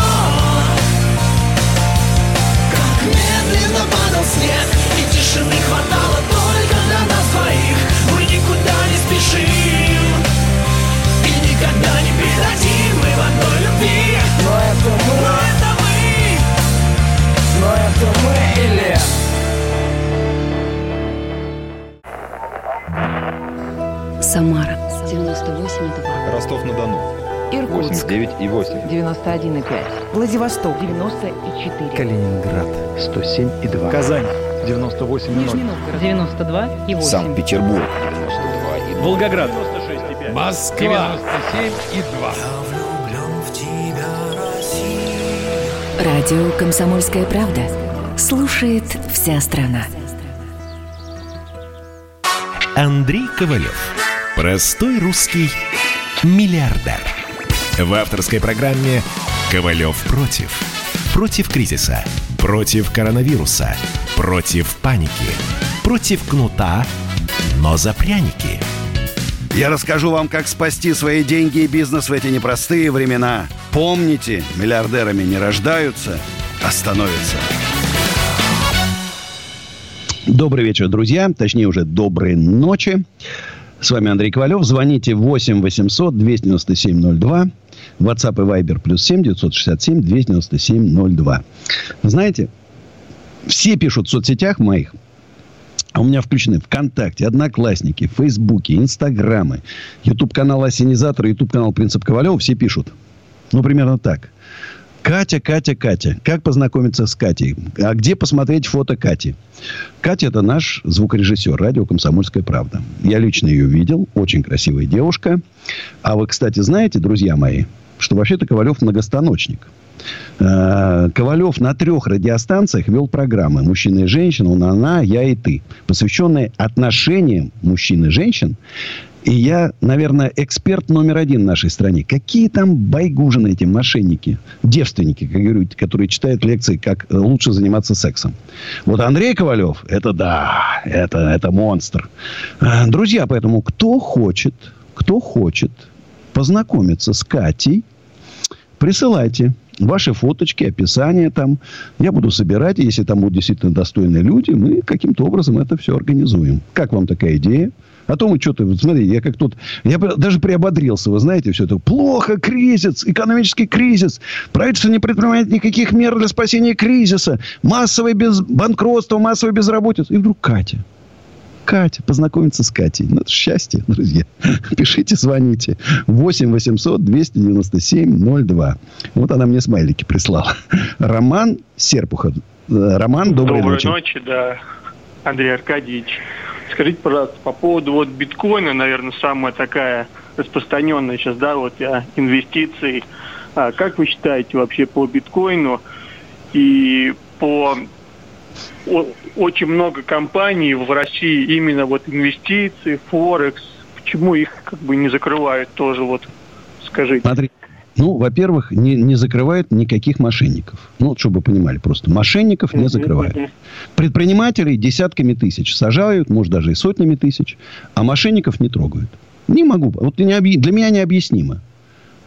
Как медленно падал снег, и тишины хватало только для нас двоих. Мы никуда не спешим и никогда не предадим. Мы в одной любви. Но это мы или... Самара 98,2, Ростов-на-Дону 89,8, 91,5, Владивосток 94, Калининград 107,2, Казань 98,0, Нижний Новгород 92,8, Санкт-Петербург 92,2, Волгоград 96,5, Москва 97,2. Радио «Комсомольская правда» слушает вся страна. Андрей Ковалев. Простой русский миллиардер. В авторской программе «Ковалев против». Против кризиса, против коронавируса, против паники, против кнута, но за пряники. Я расскажу вам, как спасти свои деньги и бизнес в эти непростые времена. Помните, миллиардерами не рождаются, а становятся. Добрый вечер, друзья. Точнее, уже доброй ночи. С вами Андрей Ковалев. Звоните 8 800 297 02. WhatsApp и Viber +7 967 297 02. Знаете, все пишут в соцсетях моих. А у меня включены ВКонтакте, Одноклассники, Фейсбуке, Инстаграмы, Ютуб-канал Ассенизатор, Ютуб-канал Принцип Ковалева. Все пишут. Ну, примерно так. Катя, Катя, Катя. Как познакомиться с Катей? А где посмотреть фото Кати? Катя – это наш звукорежиссер радио «Комсомольская правда». Я лично ее видел. Очень красивая девушка. А вы, кстати, знаете, друзья мои, что вообще-то Ковалев многостаночник. Ковалев на 3 радиостанциях вел программы «Мужчина и женщина», «Он, она, я и ты», посвященные отношениям мужчин и женщин. И я, наверное, эксперт номер 1 в нашей стране. Какие там байгужины эти мошенники, девственники, как говорю, которые читают лекции, как лучше заниматься сексом. Вот Андрей Ковалев, это да, это монстр. Друзья, поэтому кто хочет познакомиться с Катей, присылайте ваши фоточки, описание там. Я буду собирать, и если там будут действительно достойные люди, мы каким-то образом это все организуем. Как вам такая идея? А то мы что-то... Смотрите, я как тут... Я даже приободрился, вы знаете, все это. Плохо, кризис, экономический кризис. Правительство не предпринимает никаких мер для спасения кризиса. Массовое банкротство, массовая безработица. И вдруг Катя, познакомиться с Катей. Ну, это счастье, друзья. Пишите, звоните. 8 800 297 02. Вот она мне смайлики прислала. Роман Серпухов. Роман, доброй ночи. Доброй ночи, да. Андрей Аркадьевич. Скажите, пожалуйста, по поводу вот биткоина, наверное, самая такая распространенная сейчас, да, вот инвестиции. Как вы считаете вообще по биткоину и по... Очень много компаний в России именно вот инвестиции, Форекс. Почему их как бы не закрывают тоже, вот скажите. Смотри, Ну, во-первых, не закрывают никаких мошенников. Ну, вот, чтобы вы понимали, просто мошенников не закрывают. Предпринимателей десятками тысяч сажают, может, даже и сотнями тысяч, а мошенников не трогают. Не могу. Вот для меня необъяснимо.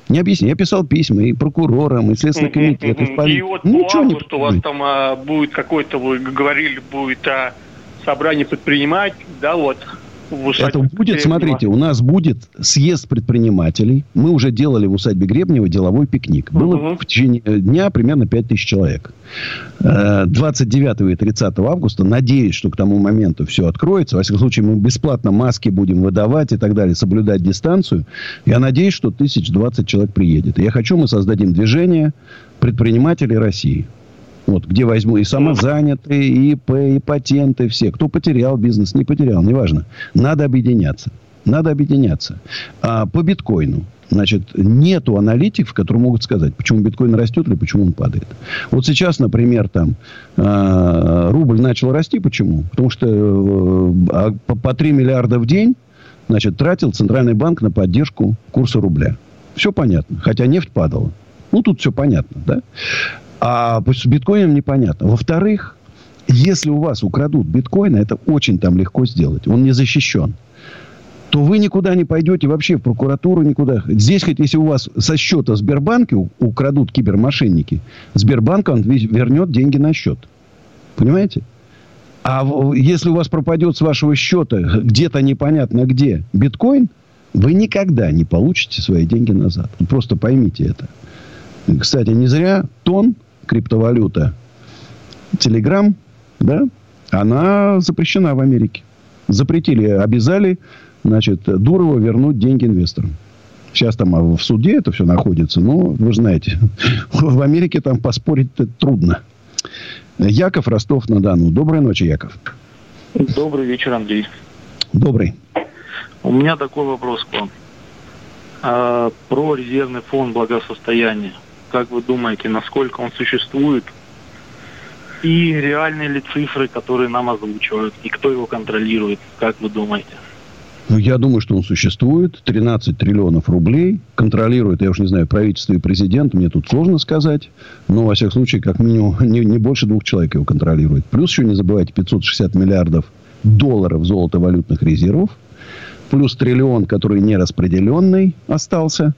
Я писал письма и прокурорам, и Следственный комитет, и в полицию. И вот по августу у вас там будет какое-то, вы говорили, будет собрание предпринимателей, да, вот. Это будет, смотрите, у нас будет съезд предпринимателей. Мы уже делали в усадьбе Гребнева деловой пикник. Было в течение дня примерно 5 тысяч человек. 29 и 30 августа, надеюсь, что к тому моменту все откроется. Во всяком случае, мы бесплатно маски будем выдавать и так далее, соблюдать дистанцию. Я надеюсь, что 1020 человек приедет. И я хочу, мы создадим движение предпринимателей России. Вот, где возьму и самозанятые, и ИП, и патенты, все. Кто потерял бизнес, не потерял, неважно. Надо объединяться. По биткоину. Значит, нету аналитиков, которые могут сказать, почему биткоин растет или почему он падает. Вот сейчас, например, там рубль начал расти. Почему? Потому что по 3 миллиарда в день, значит, тратил Центральный банк на поддержку курса рубля. Все понятно. Хотя нефть падала. Ну, тут все понятно, да? А с биткоином непонятно. Во-вторых, если у вас украдут биткоин, это очень там легко сделать, он не защищен, то вы никуда не пойдете вообще, в прокуратуру никуда. Здесь, хоть если у вас со счета Сбербанка украдут кибермошенники, Сбербанк он вернет деньги на счет. Понимаете? А если у вас пропадет с вашего счета где-то непонятно где биткоин, вы никогда не получите свои деньги назад. Просто поймите это. Кстати, не зря тон криптовалюта Телеграм, да, она запрещена в Америке. Запретили, обязали, значит, Дурова вернуть деньги инвесторам. Сейчас там в суде это все находится, но вы знаете, в Америке там поспорить-то трудно. Яков, Ростов-на-Дону. Доброй ночи, Яков. Добрый вечер, Андрей. Добрый. У меня такой вопрос к вам. Про резервный фонд благосостояния. Как вы думаете, насколько он существует? И реальные ли цифры, которые нам озвучивают? И кто его контролирует? Как вы думаете? Ну, я думаю, что он существует. 13 триллионов рублей контролирует, я уж не знаю, правительство и президент. Мне тут сложно сказать. Но, во всяком случае, как минимум, не больше двух человек его контролирует. Плюс еще, не забывайте, 560 миллиардов долларов золотовалютных резервов. Плюс триллион, который нераспределенный остался.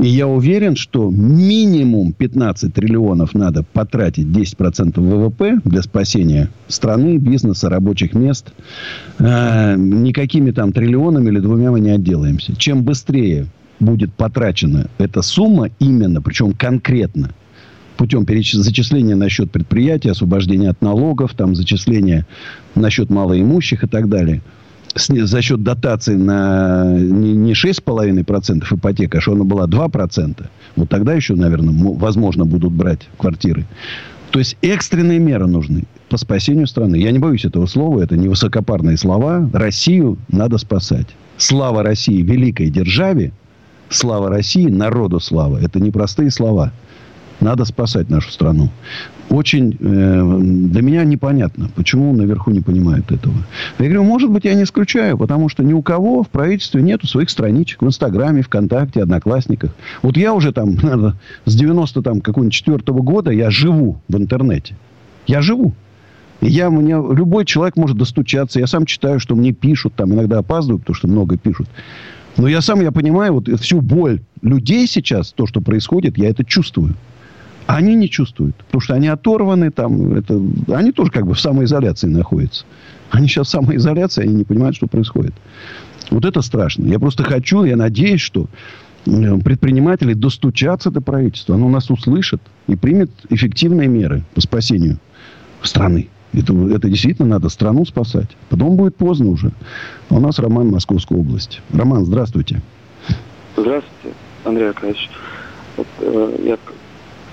И я уверен, что минимум 15 триллионов надо потратить, 10% ВВП для спасения страны, бизнеса, рабочих мест. Никакими там триллионами или двумя мы не отделаемся. Чем быстрее будет потрачена эта сумма именно, причем конкретно, путем зачисления на счет предприятия, освобождения от налогов, там, зачисления на счет малоимущих и так далее, за счет дотации на не 6,5% ипотека, а что она была 2%. Вот тогда еще, наверное, возможно, будут брать квартиры. То есть экстренные меры нужны по спасению страны. Я не боюсь этого слова, это не высокопарные слова. Россию надо спасать. Слава России великой державе, слава России народу слава. Это непростые слова. Надо спасать нашу страну. Очень для меня непонятно, почему наверху не понимают этого. Я говорю, может быть, я не исключаю, потому что ни у кого в правительстве нету своих страничек в Инстаграме, ВКонтакте, Одноклассниках. Вот я уже там, наверное, с 94-го года я живу в интернете. Я живу. Любой человек может достучаться. Я сам читаю, что мне пишут. Там иногда опаздываю, потому что много пишут. Но я понимаю вот всю боль людей сейчас, то, что происходит, я это чувствую. Они не чувствуют, потому что они оторваны, они тоже как бы в самоизоляции находятся. Они сейчас в самоизоляции, они не понимают, что происходит. Вот это страшно. Я просто хочу, я надеюсь, что предприниматели достучатся до правительства. Оно нас услышит и примет эффективные меры по спасению страны. Это действительно надо страну спасать. Потом будет поздно уже. А у нас Роман, Московская область. Роман, здравствуйте. Здравствуйте, Андрей Акадьевич. Я...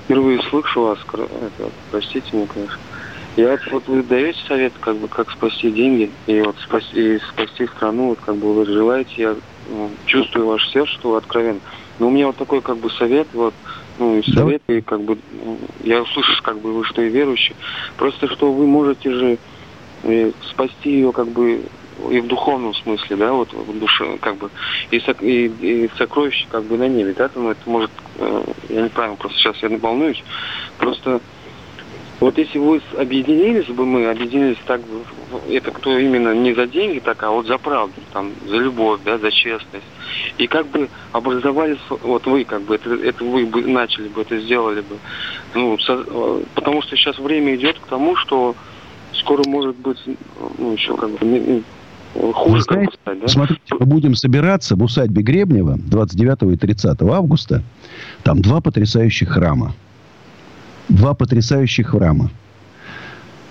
Впервые слышу вас, простите меня, конечно. Вы даете совет, как спасти деньги и спасти страну, вы желаете, я чувствую ваше сердце, что вы откровенны. Но у меня такой совет, совет, и я услышу, вы что и верующий. Просто что вы можете же спасти ее и в духовном смысле, да, вот в душе, как бы, и сокровище, как бы, на небе, да, там это может, я неправильно, просто сейчас я волнуюсь, просто вот если вы объединились бы, мы объединились так бы, это кто именно не за деньги так, а вот за правду, там, за любовь, да, за честность, и как бы образовались, вот вы как бы, это вы бы начали бы, это сделали бы, ну, потому что сейчас время идет к тому, что скоро может быть, ну, еще как бы... Хуже, вы знаете, стать, да? Смотрите, мы будем собираться в усадьбе Гребнева 29 и 30 августа. Там два потрясающих храма.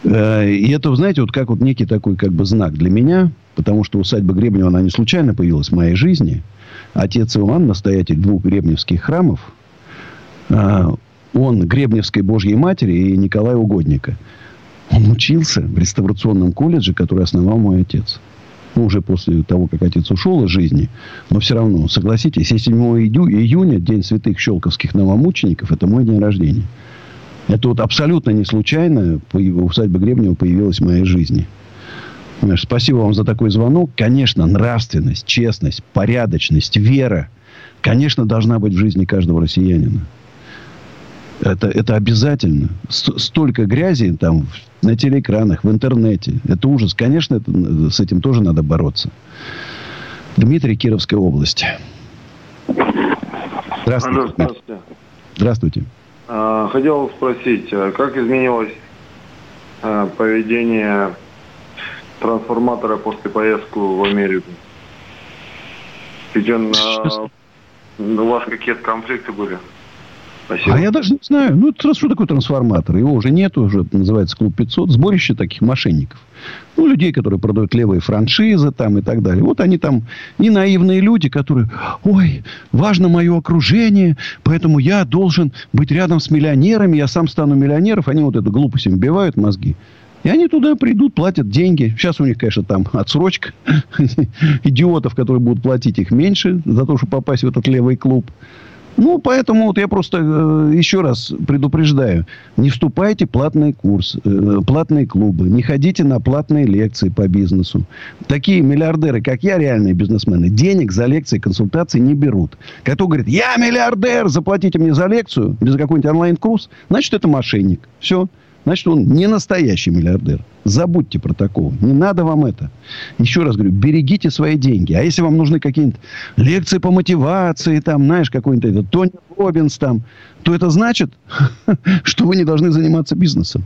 И это, вы знаете, вот как вот некий такой как бы знак для меня. Потому что усадьба Гребнева, она не случайно появилась в моей жизни. Отец Иван, настоятель двух гребневских храмов. Он Гребневской Божьей Матери и Николая Угодника. Он учился в реставрационном колледже, который основал мой отец. Ну, уже после того, как отец ушел из жизни. Но все равно, согласитесь, 7 июня, день святых щелковских новомучеников, это мой день рождения. Это вот абсолютно не случайно усадьба Гребнева появилась в моей жизни. Спасибо вам за такой звонок. Конечно, нравственность, честность, порядочность, вера, конечно, должна быть в жизни каждого россиянина. Это обязательно. Столько грязи там на телеэкранах, в интернете. Это ужас. Конечно, с этим тоже надо бороться. Дмитрий, Кировская область. Здравствуйте. Здравствуйте. Здравствуйте. Хотел спросить, как изменилось поведение трансформатора после поездки в Америку? Ведь у вас какие-то конфликты были? Спасибо. А я даже не знаю. Ну, что такое трансформатор? Его уже нет, уже называется Клуб 500. Сборище таких мошенников. Ну, людей, которые продают левые франшизы там и так далее. Вот они там не наивные люди, которые... Ой, важно мое окружение, поэтому я должен быть рядом с миллионерами, я сам стану миллионером. Они вот эту глупость им вбивают в мозги. И они туда придут, платят деньги. Сейчас у них, конечно, там отсрочка. Идиотов, которые будут платить их меньше за то, чтобы попасть в этот левый клуб. Ну, поэтому вот я просто еще раз предупреждаю. Не вступайте в платный курс, платные клубы. Не ходите на платные лекции по бизнесу. Такие миллиардеры, как я, реальные бизнесмены, денег за лекции, консультации не берут. Кто говорит, я миллиардер, заплатите мне за лекцию, или за какой-нибудь онлайн-курс, значит, это мошенник. Все. Значит, он не настоящий миллиардер. Забудьте про такого. Не надо вам это. Еще раз говорю, берегите свои деньги. А если вам нужны какие-нибудь лекции по мотивации, там, знаешь, какой-нибудь этот Тони Роббинс, там, то это значит, что вы не должны заниматься бизнесом.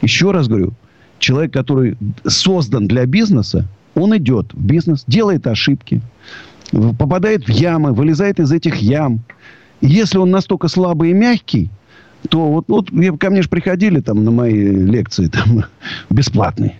Еще раз говорю, человек, который создан для бизнеса, он идет в бизнес, делает ошибки, попадает в ямы, вылезает из этих ям. Если он настолько слабый и мягкий, то вот ко мне же приходили там на мои лекции, там, бесплатные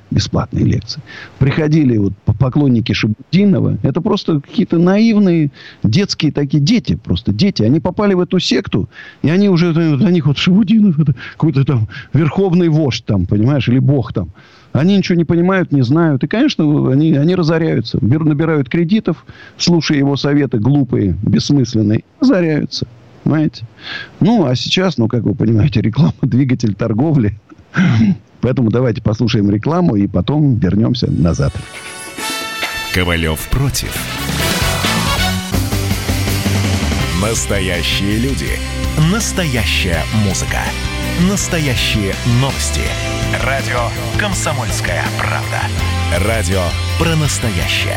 лекции. Приходили вот поклонники Шабудинова. Это просто какие-то наивные детские такие дети, просто дети. Они попали в эту секту, и они уже, для них вот Шабудинов, это какой-то там верховный вождь там, понимаешь, или бог там. Они ничего не понимают, не знают. И, конечно, они разоряются. Набирают кредитов, слушая его советы глупые, бессмысленные. Разоряются. Понимаете? Ну, а сейчас, ну, как вы понимаете, реклама – двигатель торговли. Поэтому давайте послушаем рекламу и потом вернемся назад. Ковалев против. Настоящие люди. Настоящая музыка. Настоящие новости. Радио «Комсомольская правда». Радио про настоящее.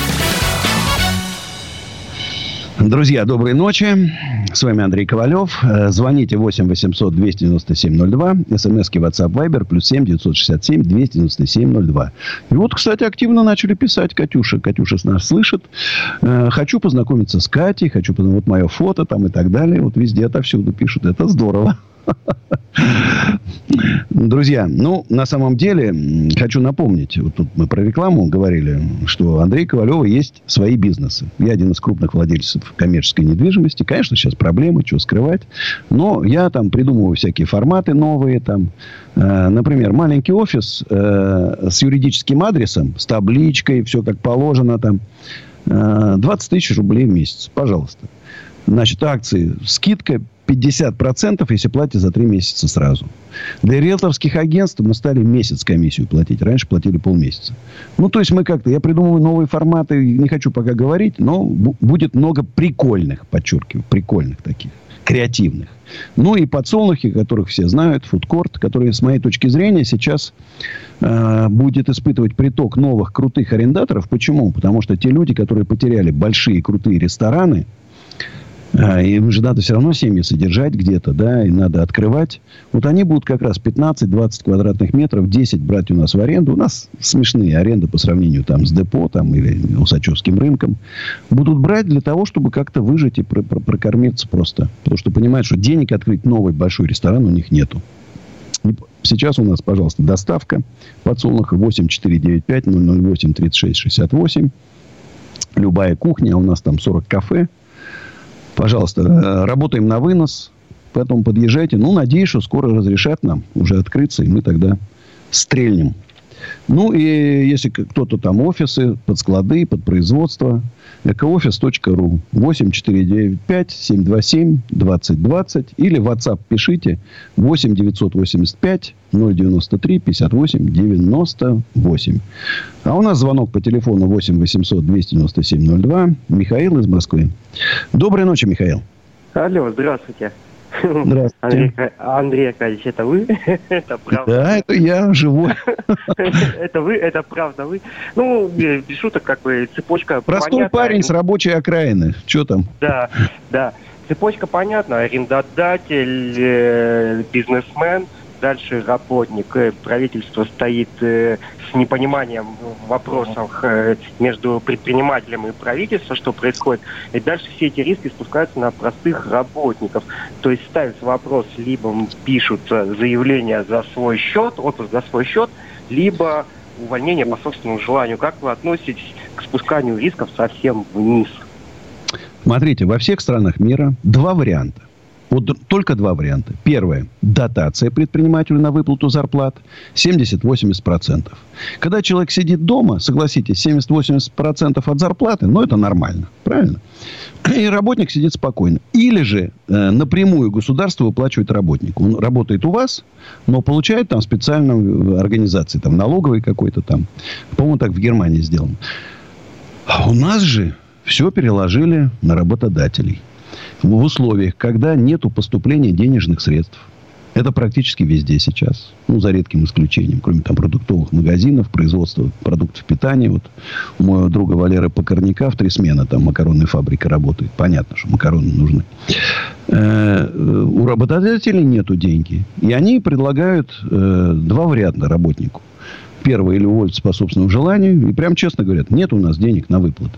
Друзья, доброй ночи. С вами Андрей Ковалев. Звоните 8 800 297 02. СМСки WhatsApp Viber +7 967 297 02. И вот, кстати, активно начали писать Катюша. Катюша нас слышит. Хочу познакомиться с Катей. Вот мое фото там и так далее. Вот везде, отовсюду пишут. Это здорово. Друзья, ну, на самом деле, хочу напомнить, вот тут мы про рекламу говорили, что у Андрея Ковалева есть свои бизнесы. Я один из крупных владельцев коммерческой недвижимости. Конечно, сейчас проблемы, что скрывать. Но я там придумываю всякие форматы новые. Там, например, маленький офис с юридическим адресом, с табличкой, все как положено. Там, 20 000 рублей в месяц, пожалуйста. Значит, акции, скидка 50%, если платите за 3 месяца сразу. Для риэлторских агентств мы стали месяц комиссию платить. Раньше платили полмесяца. Ну, то есть, мы как-то... Я придумываю новые форматы. Не хочу пока говорить, но будет много прикольных, подчеркиваю, прикольных таких, креативных. Ну, и подсолнухи, которых все знают, фудкорт, который, с моей точки зрения, сейчас будет испытывать приток новых крутых арендаторов. Почему? Потому что те люди, которые потеряли большие крутые рестораны, им же надо все равно семьи содержать где-то, да, и надо открывать. Вот они будут как раз 15-20 квадратных метров, 10 брать у нас в аренду. У нас смешные аренды по сравнению там с депо там, или Усачевским рынком. Будут брать для того, чтобы как-то выжить и прокормиться просто. Потому что понимают, что денег открыть новый большой ресторан у них нету. Сейчас у нас, пожалуйста, доставка подсолнуха 8495-008-3668. Любая кухня, у нас там 40 кафе. Пожалуйста, работаем на вынос, поэтому подъезжайте. Ну, надеюсь, что скоро разрешат нам уже открыться, и мы тогда стрельнем. Ну, и если кто-то там офисы, под склады, под производство, экоофис.ру, 8495-727-2020, или в WhatsApp пишите 8-985-093-58-98. А у нас звонок по телефону 8-800-297-02, Михаил из Москвы. Доброй ночи, Михаил. Алло, здравствуйте. Здравствуйте. Андрей Акадьевич, это вы? Это правда? Да, это я, живой. Это вы, это правда вы. Ну, без шуток, как бы, цепочка понятна. Простой парень с рабочей окраины. Что там? Да, да. Цепочка понятна. Арендодатель, бизнесмен, дальше работник. Правительство стоит с непониманием в вопросах между предпринимателем и правительством, что происходит. И дальше все эти риски спускаются на простых работников. То есть ставится вопрос, либо пишут заявление за свой счет, отпуск за свой счет, либо увольнение по собственному желанию. Как вы относитесь к спусканию рисков совсем вниз? Смотрите, во всех странах мира два варианта. Вот только два варианта. Первое. Дотация предпринимателю на выплату зарплат 70-80%. Когда человек сидит дома, согласитесь, 70-80% от зарплаты, ну, это нормально. Правильно? И работник сидит спокойно. Или же напрямую государство выплачивает работнику. Он работает у вас, но получает там специальную организацию. Там налоговой какой-то там. По-моему, так в Германии сделано. А у нас же все переложили на работодателей. В условиях, когда нету поступления денежных средств. Это практически везде сейчас. Ну, за редким исключением. Кроме там продуктовых магазинов, производства продуктов питания. Вот у моего друга Валеры Покорняка в 3 смены там макаронная фабрика работает. Понятно, что макароны нужны. У работодателей нету деньги. И они предлагают два варианта работнику. Первое, или уволиться по собственному желанию. И прям честно говорят, нет у нас денег на выплаты.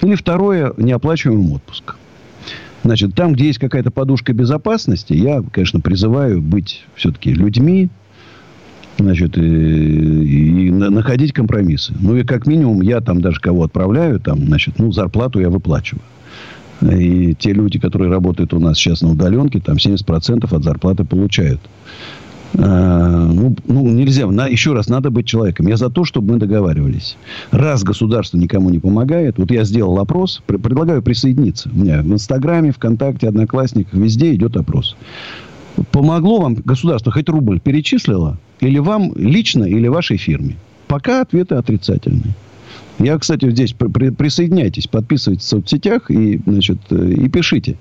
Или второе, неоплачиваемый отпуск. Значит, там, где есть какая-то подушка безопасности, я, конечно, призываю быть все-таки людьми, значит, и находить компромиссы. Ну, и как минимум, я там даже кого отправляю, там, значит, ну, зарплату я выплачиваю. И те люди, которые работают у нас сейчас на удаленке, там 70% от зарплаты получают. Ну, нельзя. Еще раз, надо быть человеком. Я за то, чтобы мы договаривались. Раз государство никому не помогает, вот я сделал опрос, предлагаю присоединиться. У меня в Инстаграме, ВКонтакте, Одноклассниках, везде идет опрос. Помогло вам государство, хоть рубль перечислило, или вам лично, или вашей фирме? Пока ответы отрицательные. Я, кстати, здесь присоединяйтесь, подписывайтесь в соцсетях и, значит, и пишите.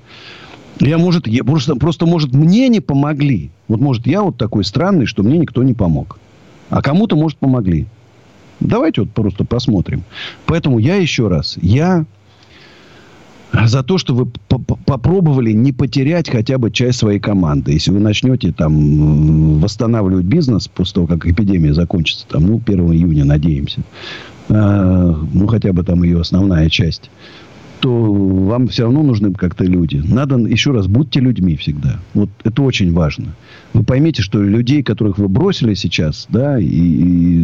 Может, мне не помогли. Вот, может, я вот такой странный, что мне никто не помог. А кому-то, может, помогли. Давайте вот просто посмотрим. Поэтому я еще раз. Я за то, что вы попробовали не потерять хотя бы часть своей команды. Если вы начнете там восстанавливать бизнес после того, как эпидемия закончится. Там, 1 июня, надеемся. Ну, хотя бы там ее основная часть. то вам все равно нужны как-то люди. Надо, еще раз, будьте людьми всегда. Вот это очень важно. Вы поймите, что людей, которых вы бросили сейчас, да, и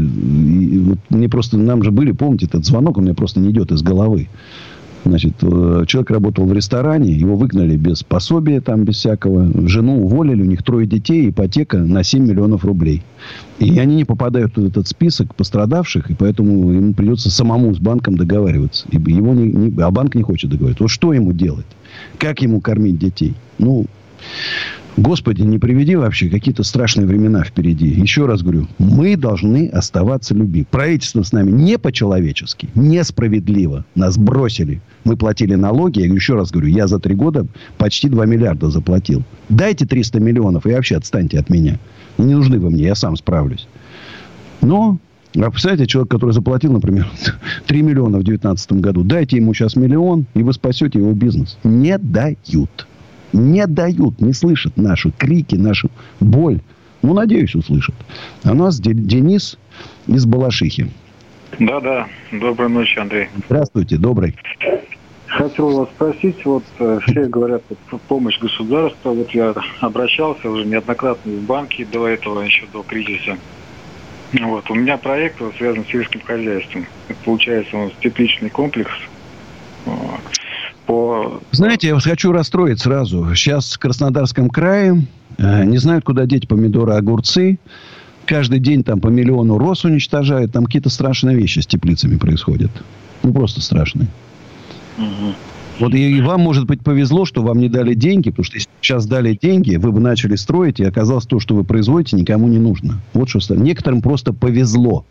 вот мне просто, нам же были, помните, этот звонок, он мне просто не идет из головы. Значит, человек работал в ресторане, его выгнали без пособия, там, без всякого. Жену уволили, у них 3 детей, ипотека на 7 миллионов рублей. И они не попадают в этот список пострадавших, и поэтому ему придется самому с банком договариваться. И его а банк не хочет договариваться. Вот что ему делать? Как ему кормить детей? Ну, Господи, не приведи вообще, какие-то страшные времена впереди. Еще раз говорю, мы должны оставаться людьми. Правительство с нами не по-человечески, несправедливо. Нас бросили. Мы платили налоги. Я еще раз говорю, я за 3 года почти 2 миллиарда заплатил. Дайте 300 миллионов и вообще отстаньте от меня. Не нужны вы мне, я сам справлюсь. Но, представляете, человек, который заплатил, например, 3 миллиона в 2019 году, дайте ему сейчас 1 миллион, и вы спасете его бизнес. Не дают. Не дают, не слышат наши крики, нашу боль. Ну, надеюсь, услышат. А у нас Денис из Балашихи. Да. Доброй ночи, Андрей. Здравствуйте, добрый. Хотел вас спросить, вот все говорят, помощь государства. Вот я обращался уже неоднократно в банки до этого, еще до кризиса. Вот, у меня проект вот, связан с сельским хозяйством. Получается, он тепличный комплекс. Знаете, я вас хочу расстроить сразу. Сейчас в Краснодарском крае не знают, куда деть помидоры, огурцы. Каждый день там по 1 миллиону роз уничтожают. Там какие-то страшные вещи с теплицами происходят. Ну, просто страшные. Угу. Вот и вам, может быть, повезло, что вам не дали деньги. Потому что если сейчас дали деньги, вы бы начали строить. И оказалось, то, что вы производите, никому не нужно. Вот что некоторым просто повезло.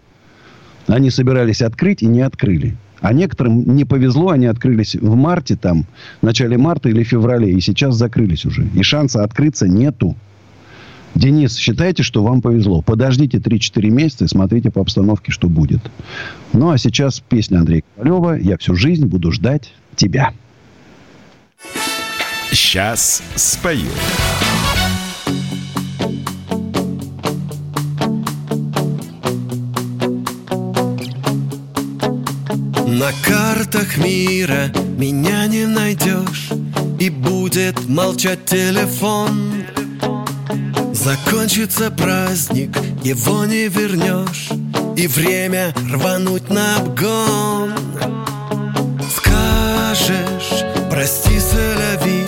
Они собирались открыть и не открыли. А некоторым не повезло, они открылись в марте, там, в начале марта или феврале, и сейчас закрылись уже. И шанса открыться нету. Денис, считайте, что вам повезло. Подождите 3-4 месяца и смотрите по обстановке, что будет. Ну, а сейчас песня Андрея Ковалева «Я всю жизнь буду ждать тебя». Сейчас спою. На картах мира меня не найдешь, и будет молчать телефон. Закончится праздник, его не вернешь, и время рвануть на обгон. Скажешь, прости, солови,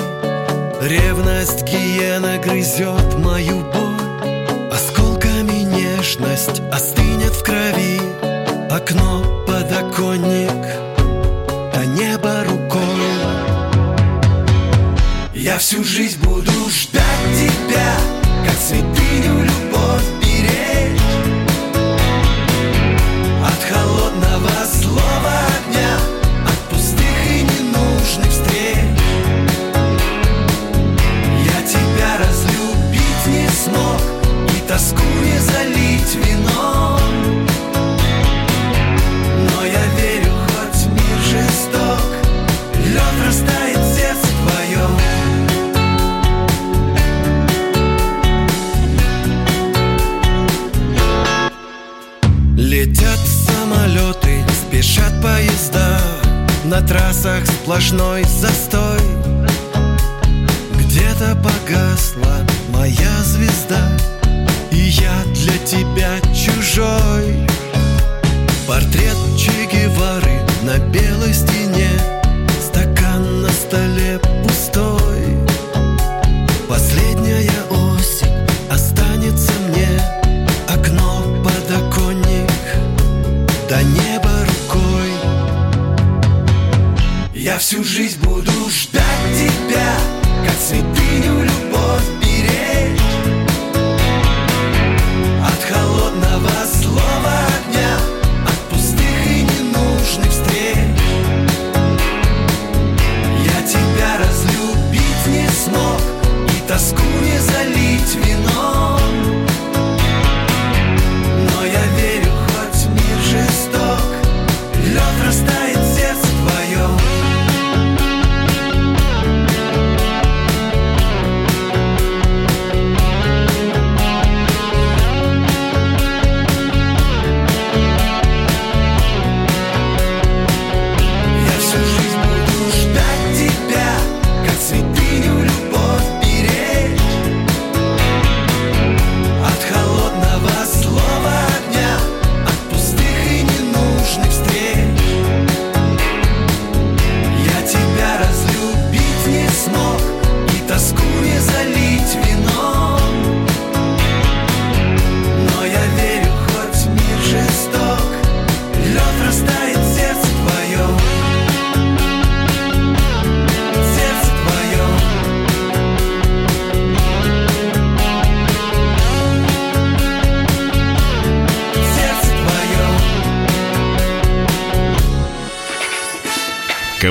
ревность гиена грызет мою боль. Осколками нежность остынет в крови. Окно, подоконник, а небо рукой. Я всю жизнь буду ждать тебя, как святыню любовь беречь. От холодного слова дня, от пустых и ненужных встреч. Я тебя разлюбить не смог, и тоску не залить вином. Я верю, хоть мир жесток, лед растает в сердце твоем. Летят самолеты, спешат поезда, на трассах сплошной застой. Где-то погасла моя звезда, и я для тебя чужой. Портрет Че Гевары на белой стене, стакан на столе пустой. Последняя осень останется мне, окно, подоконник, до неба рукой. Я всю жизнь буду ждать тебя, как святыню любовь беречь. От холодного слова дня, смог, и тоску не залить вином. Но я верю, хоть мир жесток, лед растает в сердце твоем.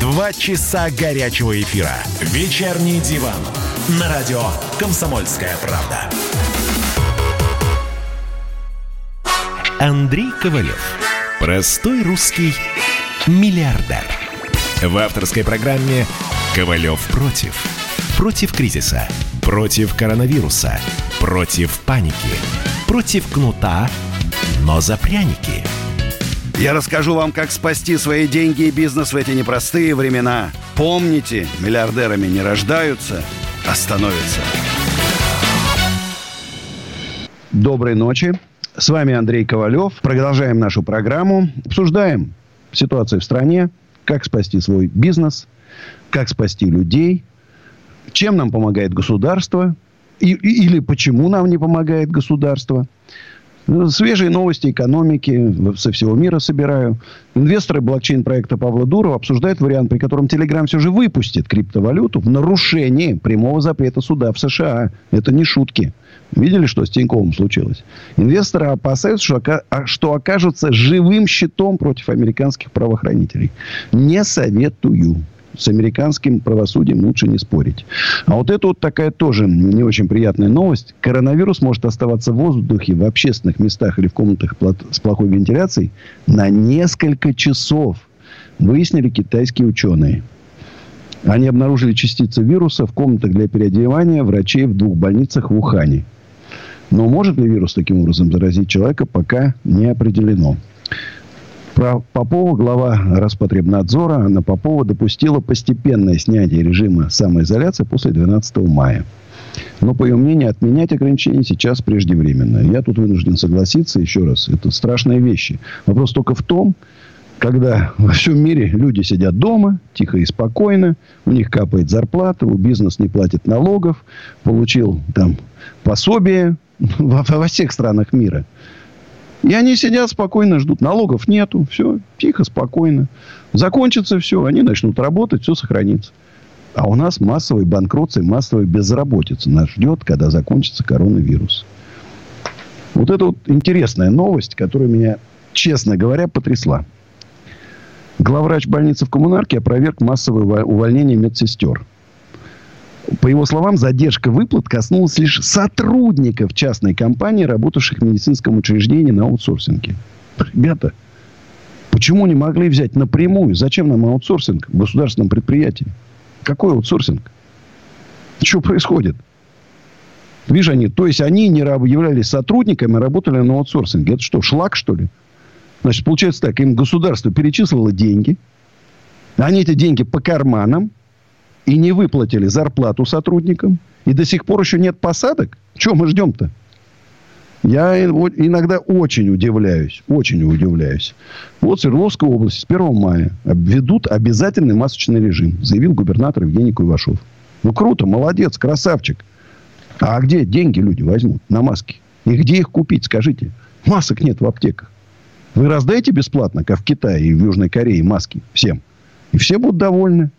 2 часа горячего эфира. «Вечерний диван». На радио «Комсомольская правда». Андрей Ковалев. Простой русский миллиардер. В авторской программе «Ковалев против». Против кризиса. Против коронавируса. Против паники. Против кнута, но за пряники. Я расскажу вам, как спасти свои деньги и бизнес в эти непростые времена. Помните, миллиардерами не рождаются, а становятся. Доброй ночи. С вами Андрей Ковалев. Продолжаем нашу программу. Обсуждаем ситуацию в стране, как спасти свой бизнес, как спасти людей, чем нам помогает государство или почему нам не помогает государство. Свежие новости экономики со всего мира собираю. Инвесторы блокчейн-проекта Павла Дурова обсуждают вариант, при котором Телеграм все же выпустит криптовалюту в нарушении прямого запрета суда в США. Это не шутки. Видели, что с Тиньковым случилось? Инвесторы опасаются, что окажутся живым щитом против американских правоохранителей. Не советую. С американским правосудием лучше не спорить. А вот это вот такая тоже не очень приятная новость. Коронавирус может оставаться в воздухе, в общественных местах или в комнатах с плохой вентиляцией на несколько часов. Выяснили китайские ученые. Они обнаружили частицы вируса в комнатах для переодевания врачей в 2 больницах в Ухане. Но может ли вирус таким образом заразить человека, пока не определено. Попова, глава Роспотребнадзора Анна Попова, допустила постепенное снятие режима самоизоляции после 12 мая. Но, по ее мнению, отменять ограничения сейчас преждевременно. Я тут вынужден согласиться еще раз. Это страшные вещи. Вопрос только в том, когда во всем мире люди сидят дома, тихо и спокойно, у них капает зарплата, у бизнеса не платит налогов, получил там пособие во всех странах мира. И они сидят спокойно, ждут. Налогов нету. Все. Тихо, спокойно. Закончится все. Они начнут работать. Все сохранится. А у нас массовые банкротцы, массовая безработица нас ждет, когда закончится коронавирус. Вот это вот интересная новость, которая меня, честно говоря, потрясла. Главврач больницы в Коммунарке опроверг массовое увольнение медсестер. По его словам, задержка выплат коснулась лишь сотрудников частной компании, работавших в медицинском учреждении на аутсорсинге. Ребята, почему не могли взять напрямую? Зачем нам аутсорсинг в государственном предприятии? Какой аутсорсинг? Что происходит? Видишь, они не являлись сотрудниками, а работали на аутсорсинге. Это что, шлак, что ли? Значит, получается так, им государство перечислило деньги. Они эти деньги по карманам. И не выплатили зарплату сотрудникам. И до сих пор еще нет посадок. Чего мы ждем-то? Я иногда очень удивляюсь. Очень удивляюсь. Вот Свердловская область с 1 мая введут обязательный масочный режим. Заявил губернатор Евгений Куйвашов. Ну, круто, молодец, красавчик. А где деньги люди возьмут на маски? И где их купить, скажите? Масок нет в аптеках. Вы раздайте бесплатно, как в Китае и в Южной Корее, маски всем. И все будут довольны.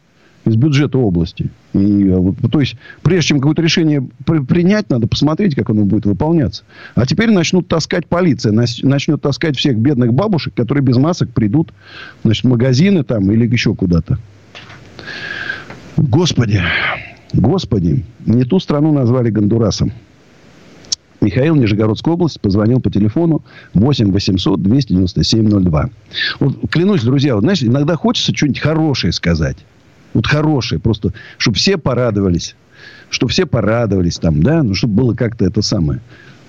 Из бюджета области. То есть, прежде чем какое-то решение принять, надо посмотреть, как оно будет выполняться. А теперь начнут таскать полиция. Начнет таскать всех бедных бабушек, которые без масок придут, значит, в магазины там или еще куда-то. Господи, не ту страну назвали Гондурасом. Михаил, Нижегородская область, позвонил по телефону 8 800 297 02. Вот, клянусь, друзья, вот, знаешь, иногда хочется что-нибудь хорошее сказать. Вот хорошие, просто, чтобы все порадовались. Чтобы все порадовались там, да? Ну, чтобы было как-то это самое.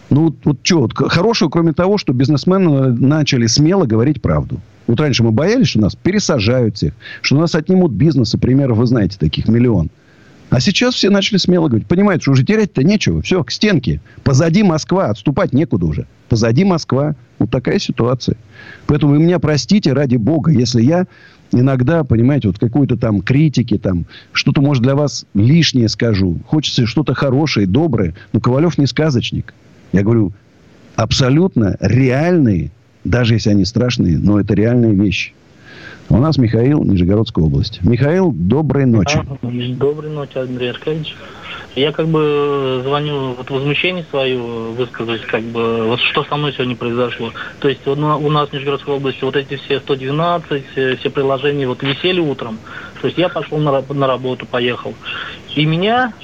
Ну, вот хорошего, кроме того, что бизнесмены начали смело говорить правду. Вот раньше мы боялись, что нас пересажают всех, что нас отнимут бизнесы. Примеров вы знаете таких, миллион. А сейчас все начали смело говорить. Понимаете, что уже терять-то нечего. Все, к стенке. Позади Москва. Отступать некуда уже. Позади Москва. Вот такая ситуация. Поэтому вы меня простите, ради бога, если я иногда, понимаете, вот какой-то там критики, там, что-то, может, для вас лишнее скажу. Хочется что-то хорошее, доброе. Но Ковалев не сказочник. Я говорю, абсолютно реальные, даже если они страшные, но это реальные вещи. У нас Михаил, Нижегородская область. Михаил, доброй ночи. Доброй ночи, Андрей Аркадьевич. Я как бы звоню, вот возмущение свое высказать, как бы, вот что со мной сегодня произошло. То есть у нас в Нижегородской области вот эти все 112, все приложения вот висели утром. То есть я пошел на работу, поехал. И меня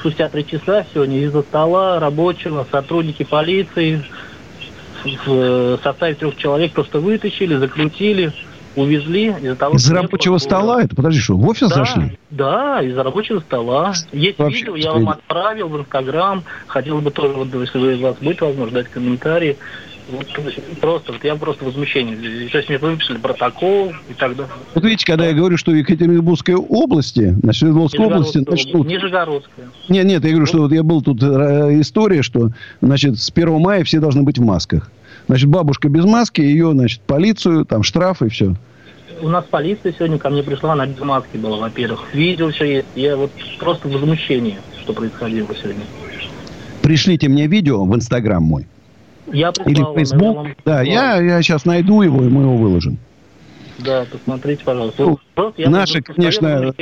спустя 3 часа сегодня из-за стола рабочего сотрудники полиции в составе 3 человек просто вытащили, закрутили, увезли. Из-за рабочего стола? Это, подожди, что, в офис зашли? Да, из-за рабочего стола. Есть видео, я вам отправил в Инстаграм. Хотел бы тоже, вот, если у вас будет возможность, дать комментарии. Вот, просто, вот я просто в возмущении. Сейчас мне выписали протокол и так далее. Вот видите, когда я говорю, что в Екатеринбургской области, значит, в Нижегородской области... Значит, тут... Нижегородская. Нет, я говорю, что вот я был тут история, что, значит, с 1 мая все должны быть в масках. Значит, бабушка без маски, ее, значит, полицию, там, штраф и все. У нас полиция сегодня ко мне пришла, она без маски была, во-первых. Видео все есть. Я вот просто в возмущении, что происходило сегодня. Пришлите мне видео в Инстаграм мой. Я прислал, или в Фейсбук. Вам... Да, я сейчас найду его, и мы его выложим. Да, посмотрите, пожалуйста. Наше, конечно,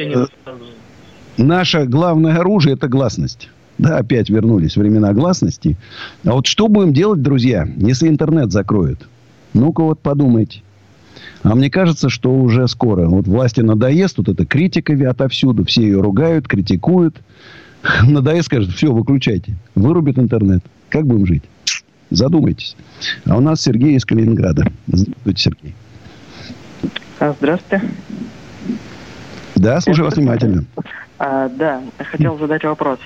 наше главное оружие – это гласность. Да, опять вернулись времена гласности. А вот что будем делать, друзья, если интернет закроют? Ну-ка вот подумайте. А мне кажется, что уже скоро. Вот власти надоест, вот эта критика отовсюду. Все ее ругают, критикуют. Надоест, скажет, все, выключайте. Вырубит интернет. Как будем жить? Задумайтесь. А у нас Сергей из Калининграда. Здравствуйте, Сергей. Здравствуйте. Да, слушаю вас внимательно. Да, хотел задать вопрос.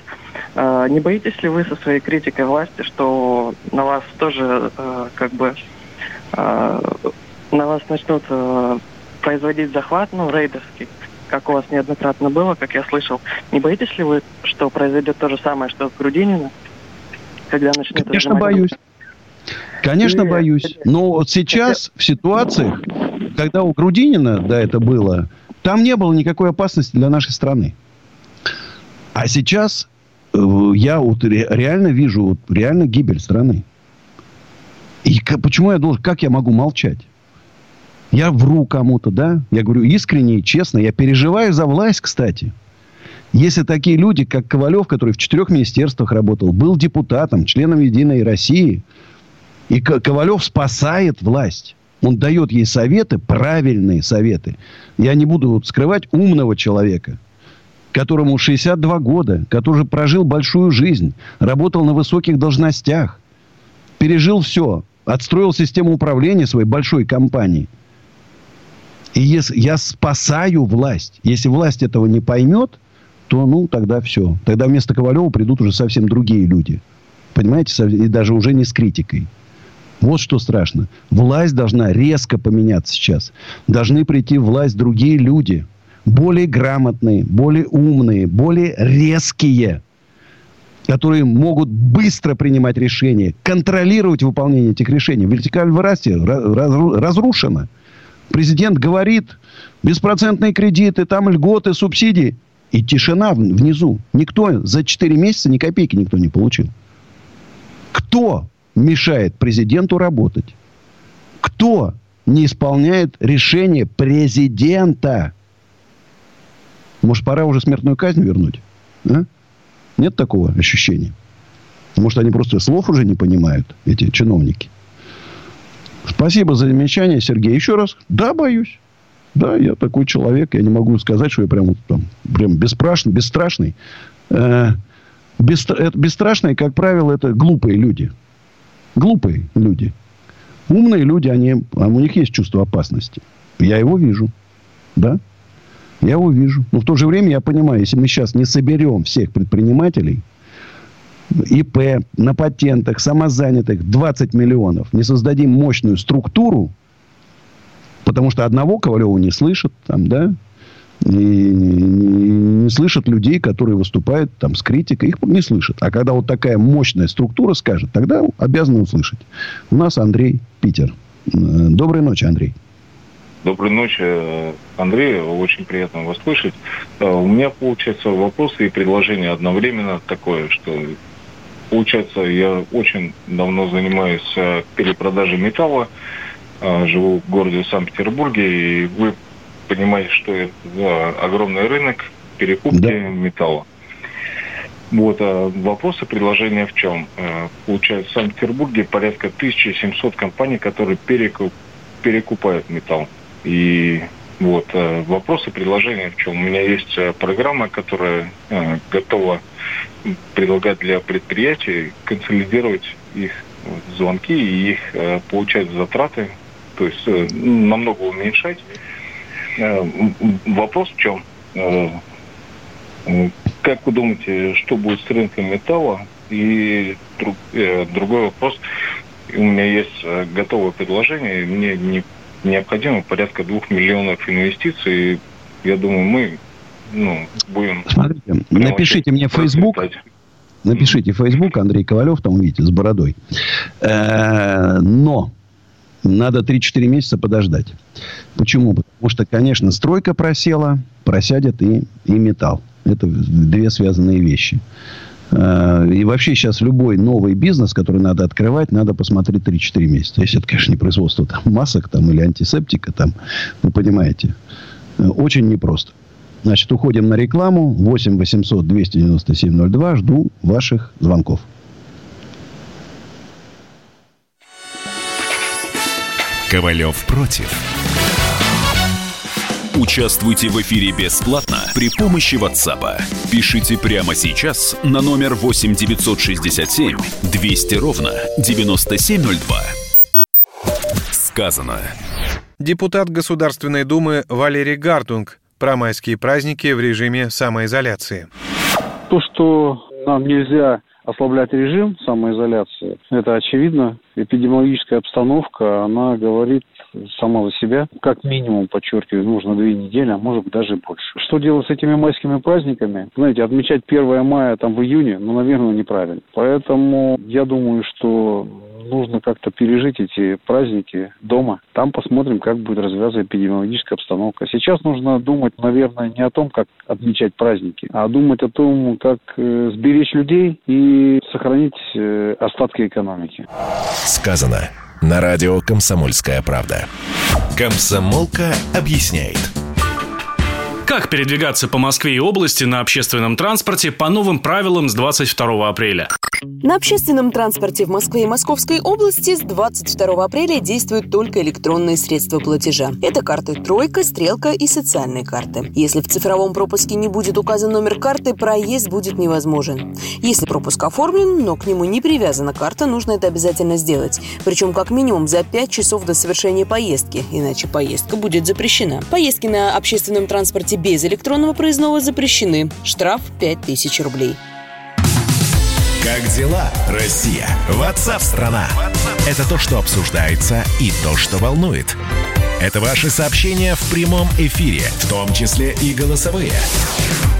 Не боитесь ли вы со своей критикой власти, что на вас тоже как бы на вас начнут производить захват, ну, рейдерский, как у вас неоднократно было, как я слышал. Не боитесь ли вы, что произойдет то же самое, что с Грудининым? Когда начнет... Конечно, боюсь. Конечно, боюсь. Но вот сейчас в ситуации, когда у Грудинина, да, это было, там не было никакой опасности для нашей страны. А сейчас я вот реально вижу вот реально гибель страны. И почему я должен... Как я могу молчать? Я вру кому-то, да? Я говорю искренне и честно. Я переживаю за власть, кстати. Если такие люди, как Ковалев, который в 4 министерствах работал, был депутатом, членом «Единой России», и Ковалев спасает власть. Он дает ей советы, правильные советы. Я не буду скрывать, умного человека, которому 62 года, который прожил большую жизнь, работал на высоких должностях, пережил все, отстроил систему управления своей большой компании. И если я спасаю власть, если власть этого не поймет, то, ну, тогда все. Тогда вместо Ковалева придут уже совсем другие люди. Понимаете? И даже уже не с критикой. Вот что страшно. Власть должна резко поменяться сейчас. Должны прийти в власть другие люди. Более грамотные, более умные, более резкие. Которые могут быстро принимать решения. Контролировать выполнение этих решений. Вертикаль власти разрушена. Президент говорит, беспроцентные кредиты, там льготы, субсидии. И тишина внизу. Никто за 4 месяца ни копейки никто не получил. Кто мешает президенту работать? Кто не исполняет решение президента? Может, пора уже смертную казнь вернуть? А? Нет такого ощущения? Может, они просто слов уже не понимают, эти чиновники? Спасибо за замечание, Сергей. Еще раз. Да, боюсь. Да, я такой человек, я не могу сказать, что я прям, там, прям бесстрашный. Бесстрашные, как правило, это глупые люди. Глупые люди. Умные люди, они, у них есть чувство опасности. Я его вижу. Да? Я его вижу. Но в то же время я понимаю, если мы сейчас не соберем всех предпринимателей, ИП, на патентах, самозанятых, 20 миллионов, не создадим мощную структуру, потому что одного Ковалева не слышат, там, да, и не слышат людей, которые выступают там с критикой, их не слышат. А когда вот такая мощная структура скажет, тогда обязаны услышать. У нас Андрей, Питер. Доброй ночи, Андрей. Доброй ночи, Андрей. Очень приятно вас слышать. У меня, получается, вопросы и предложения одновременно такое, что, получается, я очень давно занимаюсь перепродажей металла. Живу в городе Санкт-Петербурге, и вы понимаете, что это огромный рынок перекупки металла. Вот, вопросы, предложения в чем? Получается, в Санкт-Петербурге порядка 1700 компаний, которые перекупают металл. И вот, вопросы, предложения в чем? У меня есть программа, которая готова предлагать для предприятий консолидировать их звонки и их, получать затраты, то есть намного уменьшать. Вопрос в чем? Как вы думаете, что будет с рынком металла? И другой вопрос. У меня есть готовое предложение. Мне необходимо порядка 2 миллионов инвестиций. Я думаю, мы будем... Смотрите, напишите мне в Facebook. Напишите в Facebook, Андрей Ковалев, там, видите, с бородой. Но надо 3-4 месяца подождать. Почему? Потому что, конечно, стройка просела, просядет и металл. Это две связанные вещи. И вообще сейчас любой новый бизнес, который надо открывать, надо посмотреть 3-4 месяца. Если это, конечно, не производство там, масок там, или антисептика, там, вы понимаете, очень непросто. Значит, уходим на рекламу. 8 800 297 02. Жду ваших звонков. Ковалев против. Участвуйте в эфире бесплатно при помощи WhatsApp. Пишите прямо сейчас на номер 8 967 200 ровно 9702. Сказано. Депутат Государственной Думы Валерий Гартунг. Про майские праздники в режиме самоизоляции. То, что нам нельзя ослаблять режим самоизоляции, это очевидно. Эпидемиологическая обстановка, она говорит сама за себя. Как минимум, подчеркиваю, нужно 2 недели, а может быть даже больше. Что делать с этими майскими праздниками? Знаете, отмечать 1 мая там в июне, наверное, неправильно. Поэтому я думаю, что нужно как-то пережить эти праздники дома. Там посмотрим, как будет развиваться эпидемиологическая обстановка. Сейчас нужно думать, наверное, не о том, как отмечать праздники, а думать о том, как сберечь людей и сохранить остатки экономики. Сказано. На радио «Комсомольская правда». Комсомолка объясняет. Как передвигаться по Москве и области на общественном транспорте по новым правилам с 22 апреля? На общественном транспорте в Москве и Московской области с 22 апреля действуют только электронные средства платежа. Это карты «Тройка», «Стрелка» и социальные карты. Если в цифровом пропуске не будет указан номер карты, проезд будет невозможен. Если пропуск оформлен, но к нему не привязана карта, нужно это обязательно сделать. Причем как минимум за 5 часов до совершения поездки, иначе поездка будет запрещена. Поездки на общественном транспорте без электронного проездного запрещены. Штраф 5000 рублей. Как дела, Россия? WhatsApp-страна. Это то, что обсуждается и то, что волнует. Это ваши сообщения в прямом эфире, в том числе и голосовые.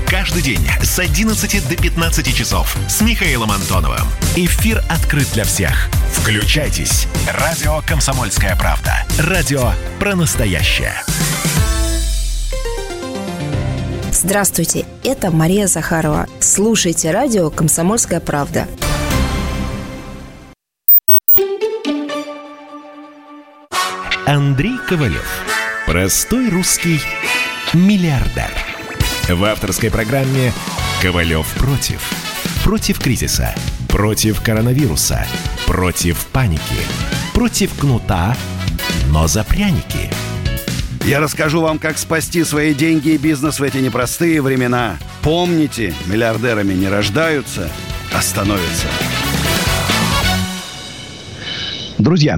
Каждый день с 11 до 15 часов с Михаилом Антоновым. Эфир открыт для всех. Включайтесь. Радио «Комсомольская правда». Радио про настоящее. Здравствуйте, это Мария Захарова. Слушайте радио «Комсомольская правда». Андрей Ковалев. Простой русский миллиардер. В авторской программе «Ковалев против». Против кризиса, против коронавируса, против паники, против кнута, но за пряники. Я расскажу вам, как спасти свои деньги и бизнес в эти непростые времена. Помните, миллиардерами не рождаются, а становятся. Друзья,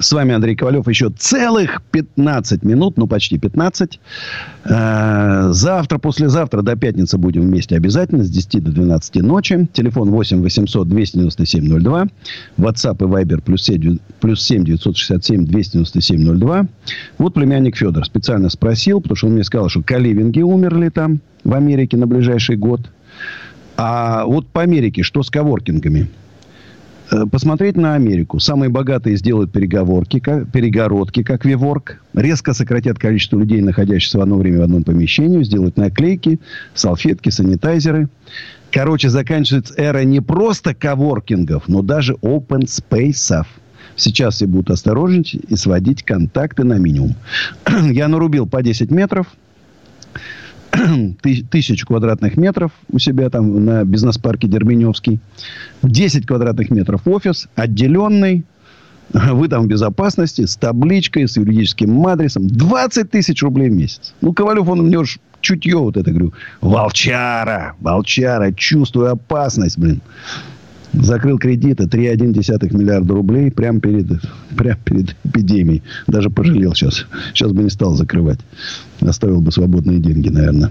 с вами Андрей Ковалев. Еще целых 15 минут, ну почти 15. Завтра, послезавтра до пятницы будем вместе обязательно с 10 до 12 ночи. Телефон 8 800 297 02. WhatsApp и Viber +7 967 297 02. Вот племянник Федор специально спросил, потому что он мне сказал, что каливинги умерли там в Америке на ближайший год. А вот по Америке что с коворкингами? Посмотреть на Америку. Самые богатые сделают перегородки, как веворк. Резко сократят количество людей, находящихся в одно время в одном помещении. Сделают наклейки, салфетки, санитайзеры. Короче, заканчивается эра не просто коворкингов, но даже open space-ов. Сейчас все будут осторожничать и сводить контакты на минимум. Я нарубил по 10 метров. 1000 квадратных метров у себя там на бизнес-парке Дербеневский. 10 квадратных метров офис, отделенный. Вы там в безопасности, с табличкой, с юридическим адресом. 20 тысяч рублей в месяц. Ну, Ковалев, он у меня уж чутье вот это, говорю. Волчара, чувствую опасность, блин. Закрыл кредиты 3,1 миллиарда рублей прямо перед эпидемией. Даже пожалел сейчас. Сейчас бы не стал закрывать. Оставил бы свободные деньги, наверное.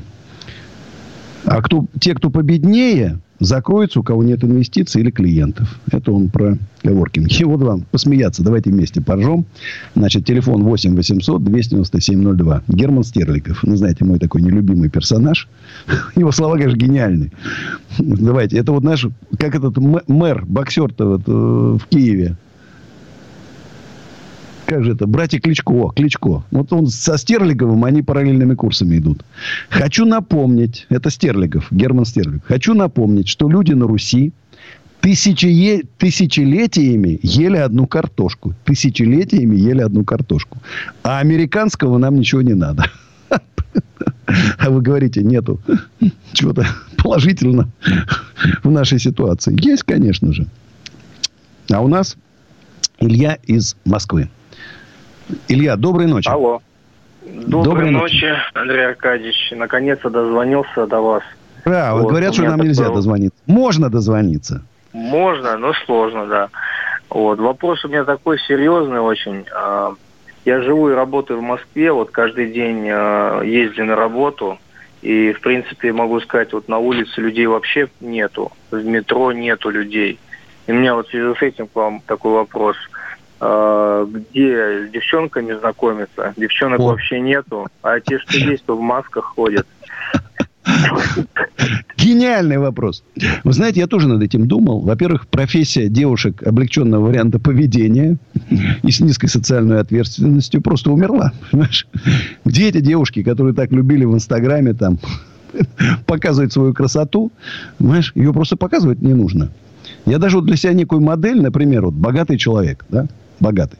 А те, кто победнее, закроются, у кого нет инвестиций или клиентов. Это он про коворкинг. И вот вам посмеяться. Давайте вместе поржем. Значит, телефон 8-800-297-02. Герман Стерлигов. Ну, знаете, мой такой нелюбимый персонаж. Его слова, конечно, гениальны. Давайте. Это вот наш... Как этот мэр, боксер-то вот, в Киеве. Как же это? Братья Кличко. Кличко. Вот он со Стерлиговым, они параллельными курсами идут. Хочу напомнить, это Стерлигов, Герман Стерлигов. Хочу напомнить, что люди на Руси тысячелетиями ели одну картошку. А американского нам ничего не надо. А вы говорите, нету чего-то положительного в нашей ситуации. Есть, конечно же. А у нас Илья из Москвы. Илья, доброй ночи. Алло. Доброй ночи, Андрей Аркадьевич. Наконец-то дозвонился до вас. Да, вот говорят, что нам нельзя дозвониться. Можно дозвониться. Можно, но сложно, да. Вот. Вопрос у меня такой серьезный очень. Я живу и работаю в Москве. Вот каждый день ездил на работу. И, в принципе, могу сказать, вот на улице людей вообще нету. В метро нету людей. И у меня вот в связи с этим к вам такой вопрос. Где с девчонками знакомиться? Девчонок вообще нету, а те, что есть, то в масках ходят. Гениальный вопрос. Вы знаете, я тоже над этим думал. Во-первых, профессия девушек облегченного варианта поведения и с низкой социальной ответственностью просто умерла. Понимаешь? Где эти девушки, которые так любили в Инстаграме там показывать свою красоту? Понимаешь, ее просто показывать не нужно. Я даже вот для себя некую модель, например, вот богатый человек, да, богатый.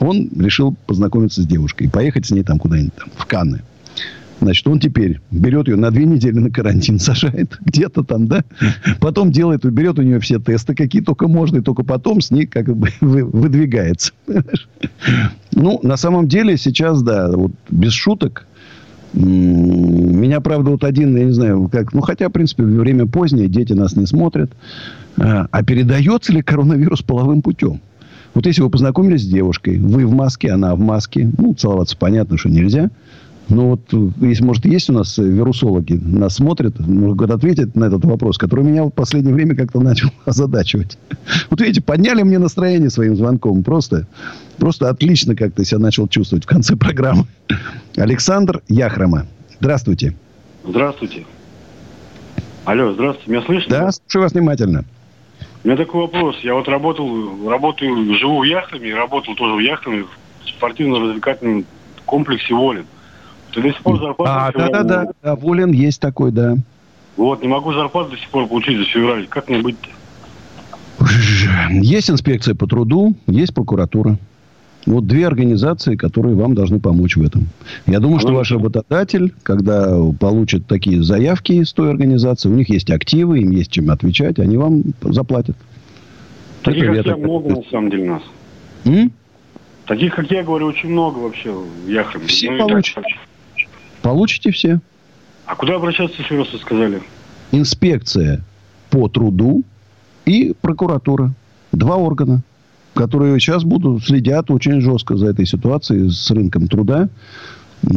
Он решил познакомиться с девушкой и поехать с ней там куда-нибудь, там, в Канны. Значит, он теперь берет ее на 2 недели на карантин, сажает где-то там, да. Потом делает, берет у нее все тесты, какие только можно, и только потом с ней как бы выдвигается. Ну, на самом деле сейчас, да, вот без шуток. Меня, правда, вот один, я не знаю, как... Ну, хотя, в принципе, время позднее, дети нас не смотрят. А передается ли коронавирус половым путем? Вот если вы познакомились с девушкой, вы в маске, она в маске. Ну, целоваться понятно, что нельзя. Но вот, если, может, есть у нас вирусологи, нас смотрят, могут ответить на этот вопрос, который меня в последнее время как-то начал озадачивать. Вот видите, подняли мне настроение своим звонком. Просто отлично как-то себя начал чувствовать в конце программы. Александр Яхрома. Здравствуйте. Здравствуйте. Алло, здравствуйте. Меня слышно? Да, слушаю вас внимательно. У меня такой вопрос. Я вот работаю, живу в Яхроме, работал тоже в Яхроме, в спортивно-развлекательном комплексе «Волен». До сих пор зарплату... Да, «Волен» есть такой, да. Вот, не могу зарплату до сих пор получить за февраль. Как мне быть-то? Есть инспекция по труду, есть прокуратура. Вот 2 организации, которые вам должны помочь в этом. Я думаю, что ваш работодатель, когда получит такие заявки из той организации, у них есть активы, им есть чем отвечать, они вам заплатят. Таких, как я, много на самом деле нас. Таких, как я, говорю, очень много вообще в Яхроме. Все получат. Получите все. А куда обращаться, еще раз сказали? Инспекция по труду и прокуратура. 2 органа, которые сейчас следят очень жестко за этой ситуацией с рынком труда. И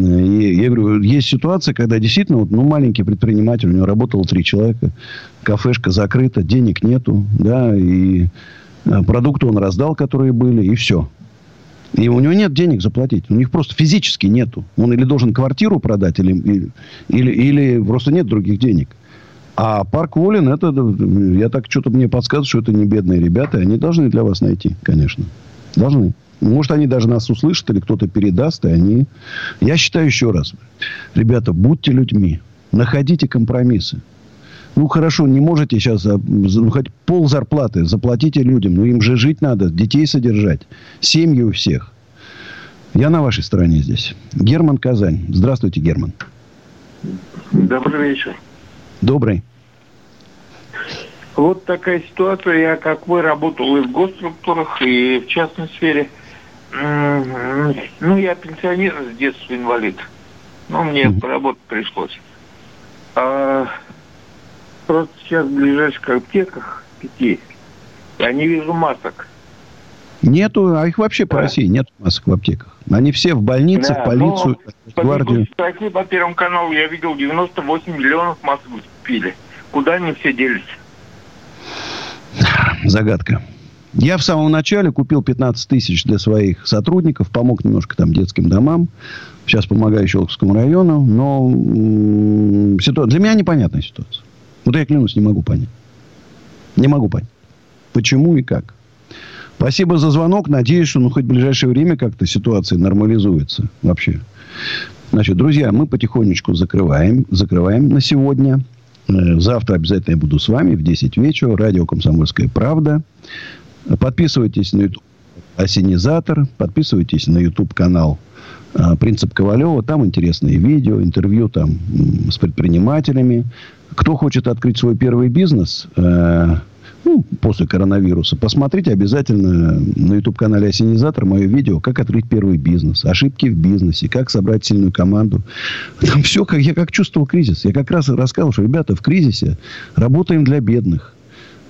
я говорю, есть ситуация, когда действительно вот, маленький предприниматель, у него работало 3 человека, кафешка закрыта, денег нету, да, и продукты он раздал, которые были, и все. И у него нет денег заплатить. У них просто физически нету. Он или должен квартиру продать, или просто нет других денег. А парк Волен, это, я так что-то мне подсказываю, что это не бедные ребята. Они должны для вас найти, конечно. Должны. Может, они даже нас услышат, или кто-то передаст, и они... Я считаю еще раз. Ребята, будьте людьми. Находите компромиссы. Ну, хорошо, не можете сейчас, ну, хоть пол зарплаты заплатите людям. Ну, им же жить надо, детей содержать. Семьи у всех. Я на вашей стороне здесь. Герман, Казань. Здравствуйте, Герман. Добрый вечер. Добрый. Вот такая ситуация. Я, как вы, работал и в госструктурах, и в частной сфере. Ну, я пенсионер, с детства инвалид. Но мне поработать пришлось. Просто сейчас в ближайших аптеках 5. Я не вижу масок. Нету, а их вообще по России нет масок в аптеках. Они все в больницах, в полицию, в гвардию. По Первому каналу я видел, 98 миллионов масок купили. Куда они все делись? Загадка. Я в самом начале купил 15 тысяч для своих сотрудников. Помог немножко там детским домам. Сейчас помогаю Щелковскому району. Но для меня непонятная ситуация. Вот я, клянусь, не могу понять. Не могу понять. Почему и как. Спасибо за звонок. Надеюсь, что хоть в ближайшее время как-то ситуация нормализуется вообще. Значит, друзья, мы потихонечку закрываем на сегодня. Завтра обязательно я буду с вами в 10 вечера. Радио «Комсомольская правда». Подписывайтесь на YouTube «Ассенизатор». Подписывайтесь на YouTube-канал «Принцип Ковалева». Там интересные видео, интервью там с предпринимателями. Кто хочет открыть свой первый бизнес после коронавируса, посмотрите обязательно на YouTube-канале «Ассенизатор» мое видео «Как открыть первый бизнес», «Ошибки в бизнесе», «Как собрать сильную команду». Там все, я чувствовал кризис. Я как раз рассказывал, что, ребята, в кризисе работаем для бедных.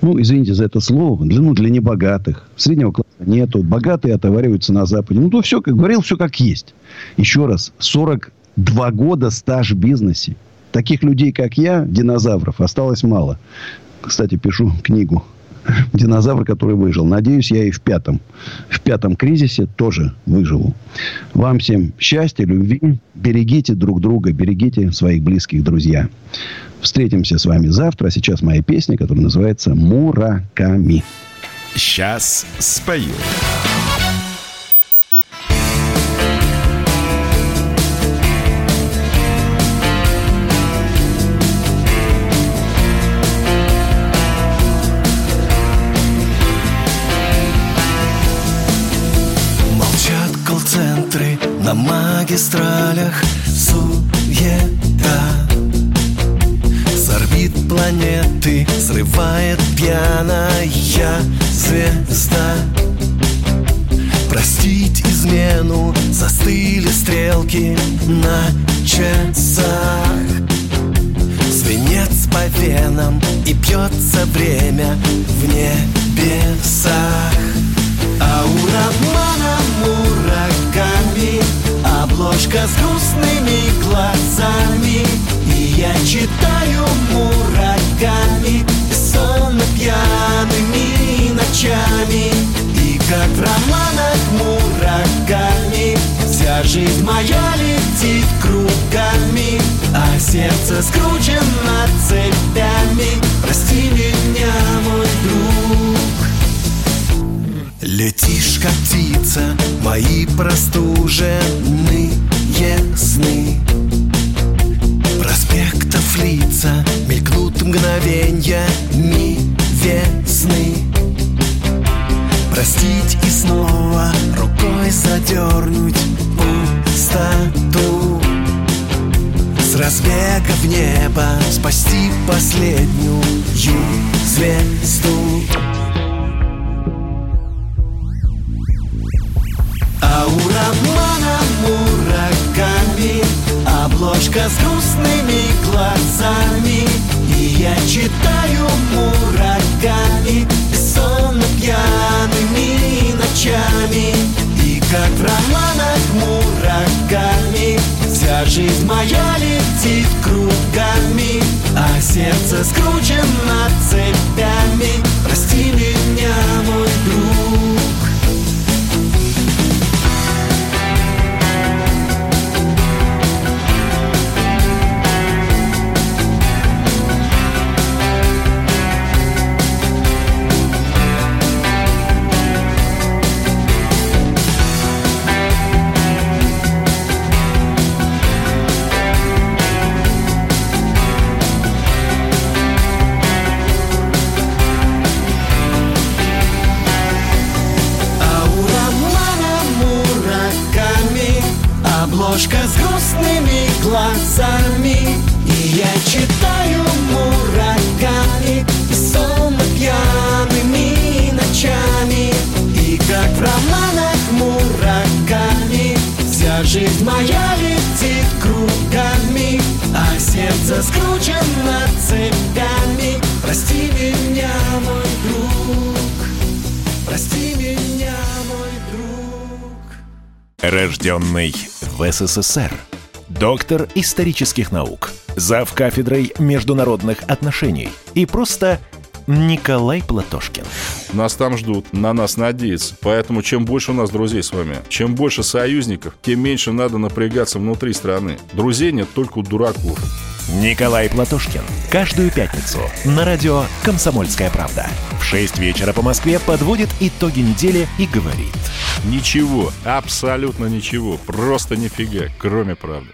Ну, извините за это слово, для небогатых. Среднего класса нету. Богатые отовариваются на Западе. Ну, то все, как говорил, все как есть. Еще раз, 42 года стаж в бизнесе. Таких людей, как я, динозавров, осталось мало. Кстати, пишу книгу «Динозавр, который выжил». Надеюсь, я и в пятом кризисе тоже выживу. Вам всем счастья, любви. Берегите друг друга, берегите своих близких, друзья. Встретимся с вами завтра. А сейчас моя песня, которая называется «Мураками». Сейчас спою. На магистралях суета, с орбит планеты срывает пьяная звезда. Простить измену, застыли стрелки на часах. Свинец по венам, и бьется время в небесах. Аура обмана мураками, обложка с грустными глазами. И я читаю мураками сонно пьяными ночами. И как в романах мураками вся жизнь моя летит кругами, а сердце скручено цепями. Прости меня, мой друг. Летишь, как птица, мои простуженные сны. Проспектов лица мелькнут мгновеньями весны. Простить и снова рукой задернуть пустоту. С разбега в небо спасти последнюю звезду. Аура обмана мураками, обложка с грустными глазами. И я читаю мураками сонно пьяными ночами. И как в романах мураками вся жизнь моя летит кругами, а сердце скручено цепями. Прости меня, мой друг. Девушка с грустными глазами, и я читаю Мураками, и сонно пьяными ночами, и как в романах Мураками вся жизнь моя летит кругами, а сердце скручено цепями. Прости меня, мой друг, прости меня, мой друг. Рожденный в СССР, доктор исторических наук, зав. Кафедрой международных отношений и просто Николай Платошкин. Нас там ждут, на нас надеются. Поэтому чем больше у нас друзей с вами, чем больше союзников, тем меньше надо напрягаться внутри страны. Друзей нет только у дураков. Николай Платошкин. Каждую пятницу на радио «Комсомольская правда». В 6 вечера по Москве подводит итоги недели и говорит: ничего, абсолютно ничего, просто нифига, кроме правды.